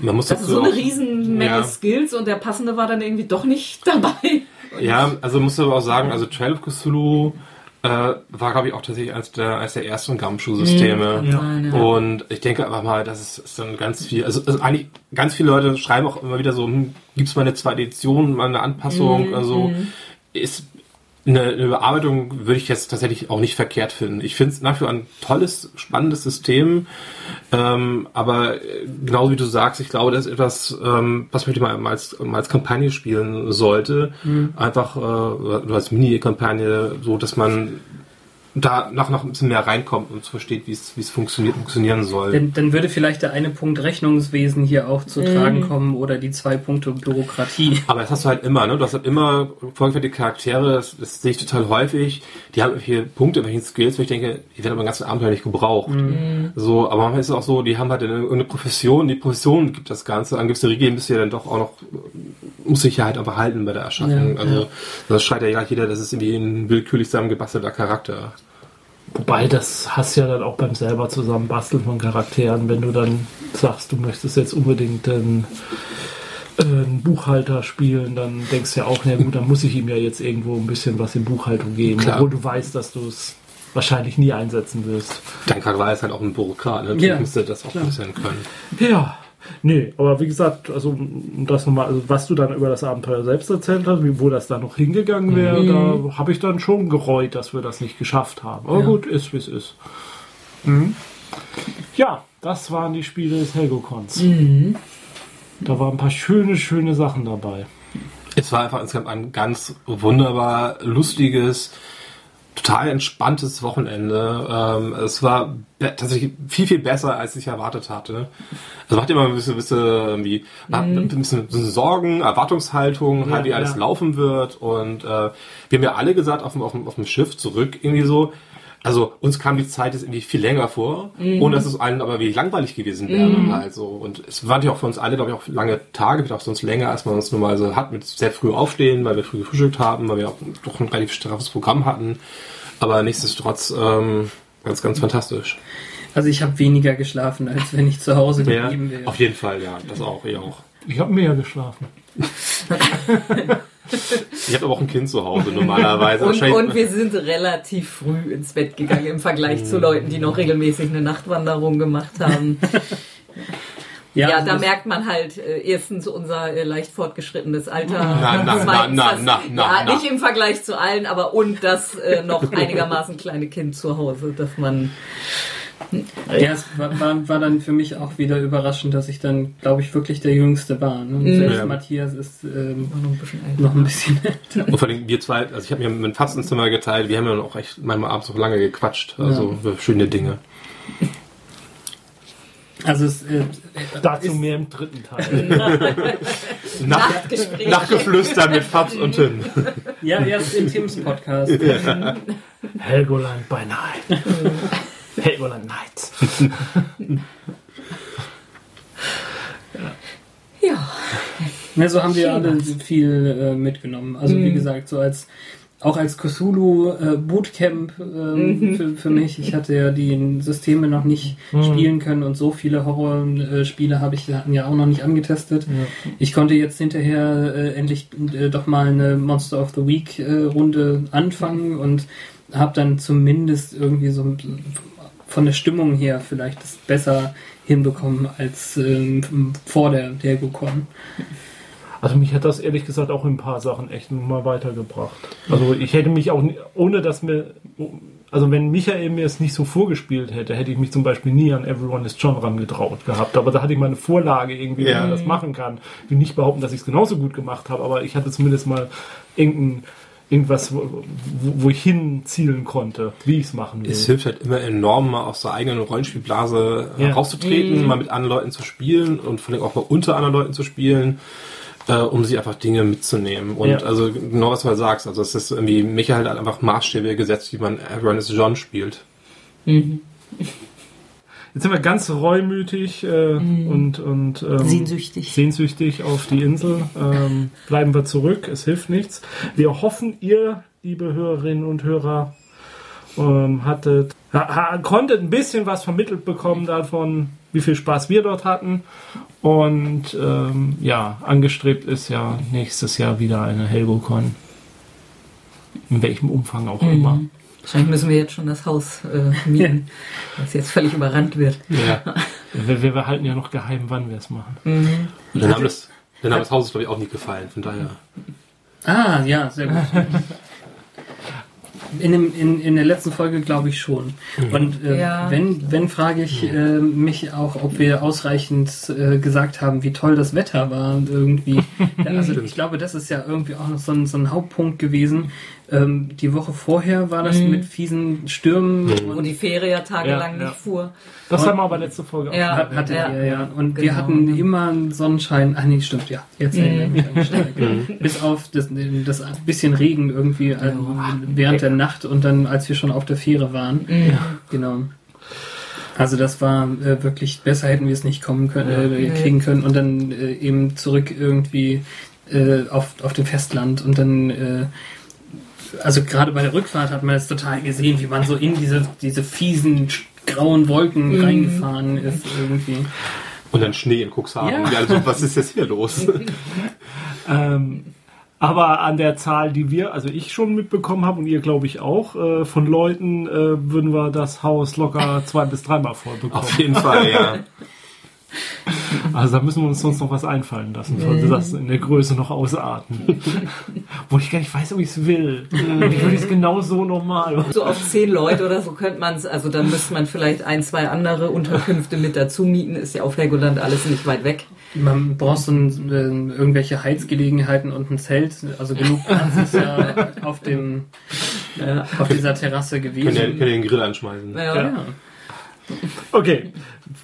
man muss das so eine Riesenmenge Skills, und der passende war dann irgendwie doch nicht dabei. Ja, also musst du aber auch sagen, also Trail of Cthulhu war, glaube ich, auch tatsächlich eines der ersten Gumshoe-Systeme. Ja. Und ich denke einfach mal, das ist dann ganz viel, also eigentlich ganz viele Leute schreiben auch immer wieder so, gibt's mal eine zweite Edition, mal eine Anpassung, also ist eine Überarbeitung, würde ich jetzt tatsächlich auch nicht verkehrt finden. Ich finde es nach wie vor ein tolles, spannendes System, aber genauso wie du sagst, ich glaube, das ist etwas, was man mal als Kampagne spielen sollte. Mhm. Einfach als Mini-Kampagne, so dass man da noch ein bisschen mehr reinkommt und versteht, wie es funktionieren soll. Dann würde vielleicht der eine Punkt Rechnungswesen hier auch zu tragen kommen, oder die 2 Punkte Bürokratie. Aber das hast du halt immer, ne? Du hast halt immer vollwertige Charaktere, das sehe ich total häufig. Die haben hier Punkte, welche Skills, wo ich denke, die werden aber den ganzen Abenteuer nicht gebraucht. Mhm. So, aber manchmal ist es auch so, die haben halt eine Profession, die Profession gibt das Ganze, dann gibt es eine Regel, müsst ihr dann doch auch noch, muss sich ja halt aber halten bei der Erschaffung. Ja, also, das schreit ja jeder, das ist irgendwie ein willkürlich zusammengebastelter Charakter. Wobei, das hast ja dann auch beim selber Zusammenbasteln von Charakteren, wenn du dann sagst, du möchtest jetzt unbedingt einen Buchhalter spielen, dann denkst du ja auch, na gut, dann muss ich ihm ja jetzt irgendwo ein bisschen was in Buchhaltung geben, klar, obwohl du weißt, dass du es wahrscheinlich nie einsetzen wirst. Dein Charakter ist halt auch ein Bürokrat, ne? Du müsstest das auch ein bisschen können. Ja. Nee, aber wie gesagt, also das nochmal, also was du dann über das Abenteuer selbst erzählt hast, wo das dann noch hingegangen wäre, da habe ich dann schon gereut, dass wir das nicht geschafft haben. Aber gut, ist wie es ist. Mhm. Ja, das waren die Spiele des Helgocons. Mhm. Da waren ein paar schöne, schöne Sachen dabei. Es war einfach insgesamt ein ganz wunderbar lustiges, total entspanntes Wochenende. Es war tatsächlich viel, viel besser, als ich erwartet hatte. Also macht immer ein bisschen Sorgen, Erwartungshaltung, halt wie alles laufen wird. Und wir haben ja alle gesagt, auf dem Schiff zurück irgendwie so, also uns kam die Zeit jetzt irgendwie viel länger vor, ohne dass es allen aber wirklich langweilig gewesen wäre. Halt so. Und es waren ja auch für uns alle, glaube ich, auch lange Tage, vielleicht auch sonst länger, als man uns normal so hat, mit sehr früh aufstehen, weil wir früh gefrühstückt haben, weil wir auch doch ein relativ straffes Programm hatten. Aber nichtsdestotrotz ganz, ganz fantastisch. Also ich habe weniger geschlafen, als wenn ich zu Hause geblieben wäre. Auf jeden Fall, ja. Das auch, ich auch. Ich habe mehr geschlafen. Ich habe aber auch ein Kind zu Hause normalerweise. Und wir sind relativ früh ins Bett gegangen im Vergleich zu Leuten, die noch regelmäßig eine Nachtwanderung gemacht haben. Ja, da merkt man halt erstens unser leicht fortgeschrittenes Alter. Nicht im Vergleich zu allen, aber und das noch einigermaßen kleine Kind zu Hause, dass man... Ja, es war dann für mich auch wieder überraschend, dass ich dann, glaube ich, wirklich der Jüngste war. Ne? Und selbst Matthias ist noch ein bisschen älter. Und vor allem wir zwei, also ich habe mir mein Fastenzimmer geteilt, wir haben ja auch echt manchmal abends noch lange gequatscht. Also schöne Dinge. Also es, dazu mehr im dritten Teil. Nachtgeflüster mit Fabs und Tim. Ja, erst im Tims Podcast. Ja. Helgoland bei Night. Helgoland Nights. Ja. So haben wir alle viel mitgenommen. Also wie gesagt, so als Cthulhu Bootcamp für mich. Ich hatte ja die Systeme noch nicht spielen können und so viele Horrorspiele hatten ja auch noch nicht angetestet. Ja. Ich konnte jetzt hinterher endlich doch mal eine Monster of the Week Runde anfangen und habe dann zumindest irgendwie so von der Stimmung her vielleicht das besser hinbekommen als vor der Helgocon. Also mich hat das ehrlich gesagt auch in ein paar Sachen echt nochmal weitergebracht. Also ich hätte mich auch, ohne dass mir, also wenn Michael mir es nicht so vorgespielt hätte, hätte ich mich zum Beispiel nie an Everyone is John rangetraut gehabt. Aber da hatte ich mal eine Vorlage irgendwie, wie man das machen kann. Ich will nicht behaupten, dass ich es genauso gut gemacht habe, aber ich hatte zumindest mal irgendwas, wo ich hinzielen konnte, wie ich es machen will. Es hilft halt immer enorm, mal aus der eigenen Rollenspielblase rauszutreten, mal mit anderen Leuten zu spielen und vor allem auch mal unter anderen Leuten zu spielen, um sich einfach Dinge mitzunehmen. Und also genau, was du halt sagst, also es ist irgendwie Micha halt einfach Maßstäbe gesetzt, wie man Everyone is John spielt. Mhm. Jetzt sind wir ganz reumütig und sehnsüchtig auf die Insel. Bleiben wir zurück, es hilft nichts. Wir hoffen, ihr, liebe Hörerinnen und Hörer, konntet ein bisschen was vermittelt bekommen davon, wie viel Spaß wir dort hatten. Und angestrebt ist ja nächstes Jahr wieder eine Helgocon. In welchem Umfang auch immer. Wahrscheinlich müssen wir jetzt schon das Haus mieten, was jetzt völlig überrannt wird. Ja. Wir halten ja noch geheim, wann wir es machen. Mhm. Und dann haben das Haus, glaube ich, auch nicht gefallen, von daher. Ah, ja, sehr gut. In der letzten Folge glaube ich schon. Und wenn frage ich mich auch, ob wir ausreichend gesagt haben, wie toll das Wetter war irgendwie. Ja, also ich glaube, das ist ja irgendwie auch noch so ein Hauptpunkt gewesen. Die Woche vorher war das mit fiesen Stürmen. Mhm. Und die Fähre ja tagelang nicht fuhr. Das haben wir aber letzte Folge auch. Ja, und genau, wir hatten immer einen Sonnenschein. Ach nee, stimmt, ja. Jetzt bis auf das bisschen Regen irgendwie während der Nacht und dann, als wir schon auf der Fähre waren. Ja. Genau. Also das war wirklich, besser hätten wir es nicht kriegen können. Und dann eben zurück irgendwie auf dem Festland und dann... Also gerade bei der Rückfahrt hat man es total gesehen, wie man so in diese fiesen, grauen Wolken reingefahren ist irgendwie. Und dann Schnee in Cuxhaven. Ja. Also, was ist jetzt hier los? Aber an der Zahl, die wir, also ich schon mitbekommen habe und ihr glaube ich auch, von Leuten würden wir das Haus locker 2- bis 3-mal vollbekommen. Auf jeden Fall, ja. Also da müssen wir uns sonst noch was einfallen lassen, sollte das in der Größe noch ausarten. Wo ich gar nicht weiß, ob ich es will. Ich würde es genau so nochmal machen. So auf 10 Leute oder so könnte man es, also dann müsste man vielleicht 1, 2 andere Unterkünfte mit dazu mieten, ist ja auf Helgoland alles nicht weit weg. Man braucht so irgendwelche Heizgelegenheiten und ein Zelt, also genug Platz ist ja auf dieser Terrasse gewesen. Könnt ihr den Grill anschmeißen. Ja. Okay,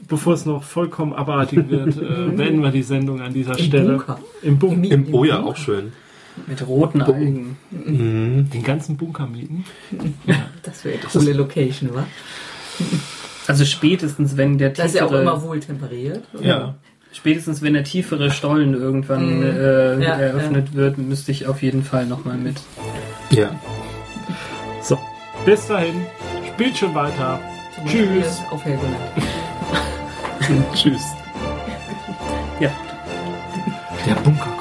bevor es noch vollkommen abartig wird, beenden wir die Sendung an dieser Stelle. Im Bunker. Oh ja, auch schön. Mit roten Algen. Den ganzen Bunker mieten. Ja. Das wäre eine coole Location, wa? Also spätestens, wenn der tiefere... Das ist ja auch immer wohl temperiert. Ja. Spätestens, wenn der tiefere Stollen irgendwann eröffnet wird, müsste ich auf jeden Fall nochmal mit. Ja. So, bis dahin. Spielt schon weiter. Tschüss. Auf Helgoland. Tschüss. Ja. Der Bunker.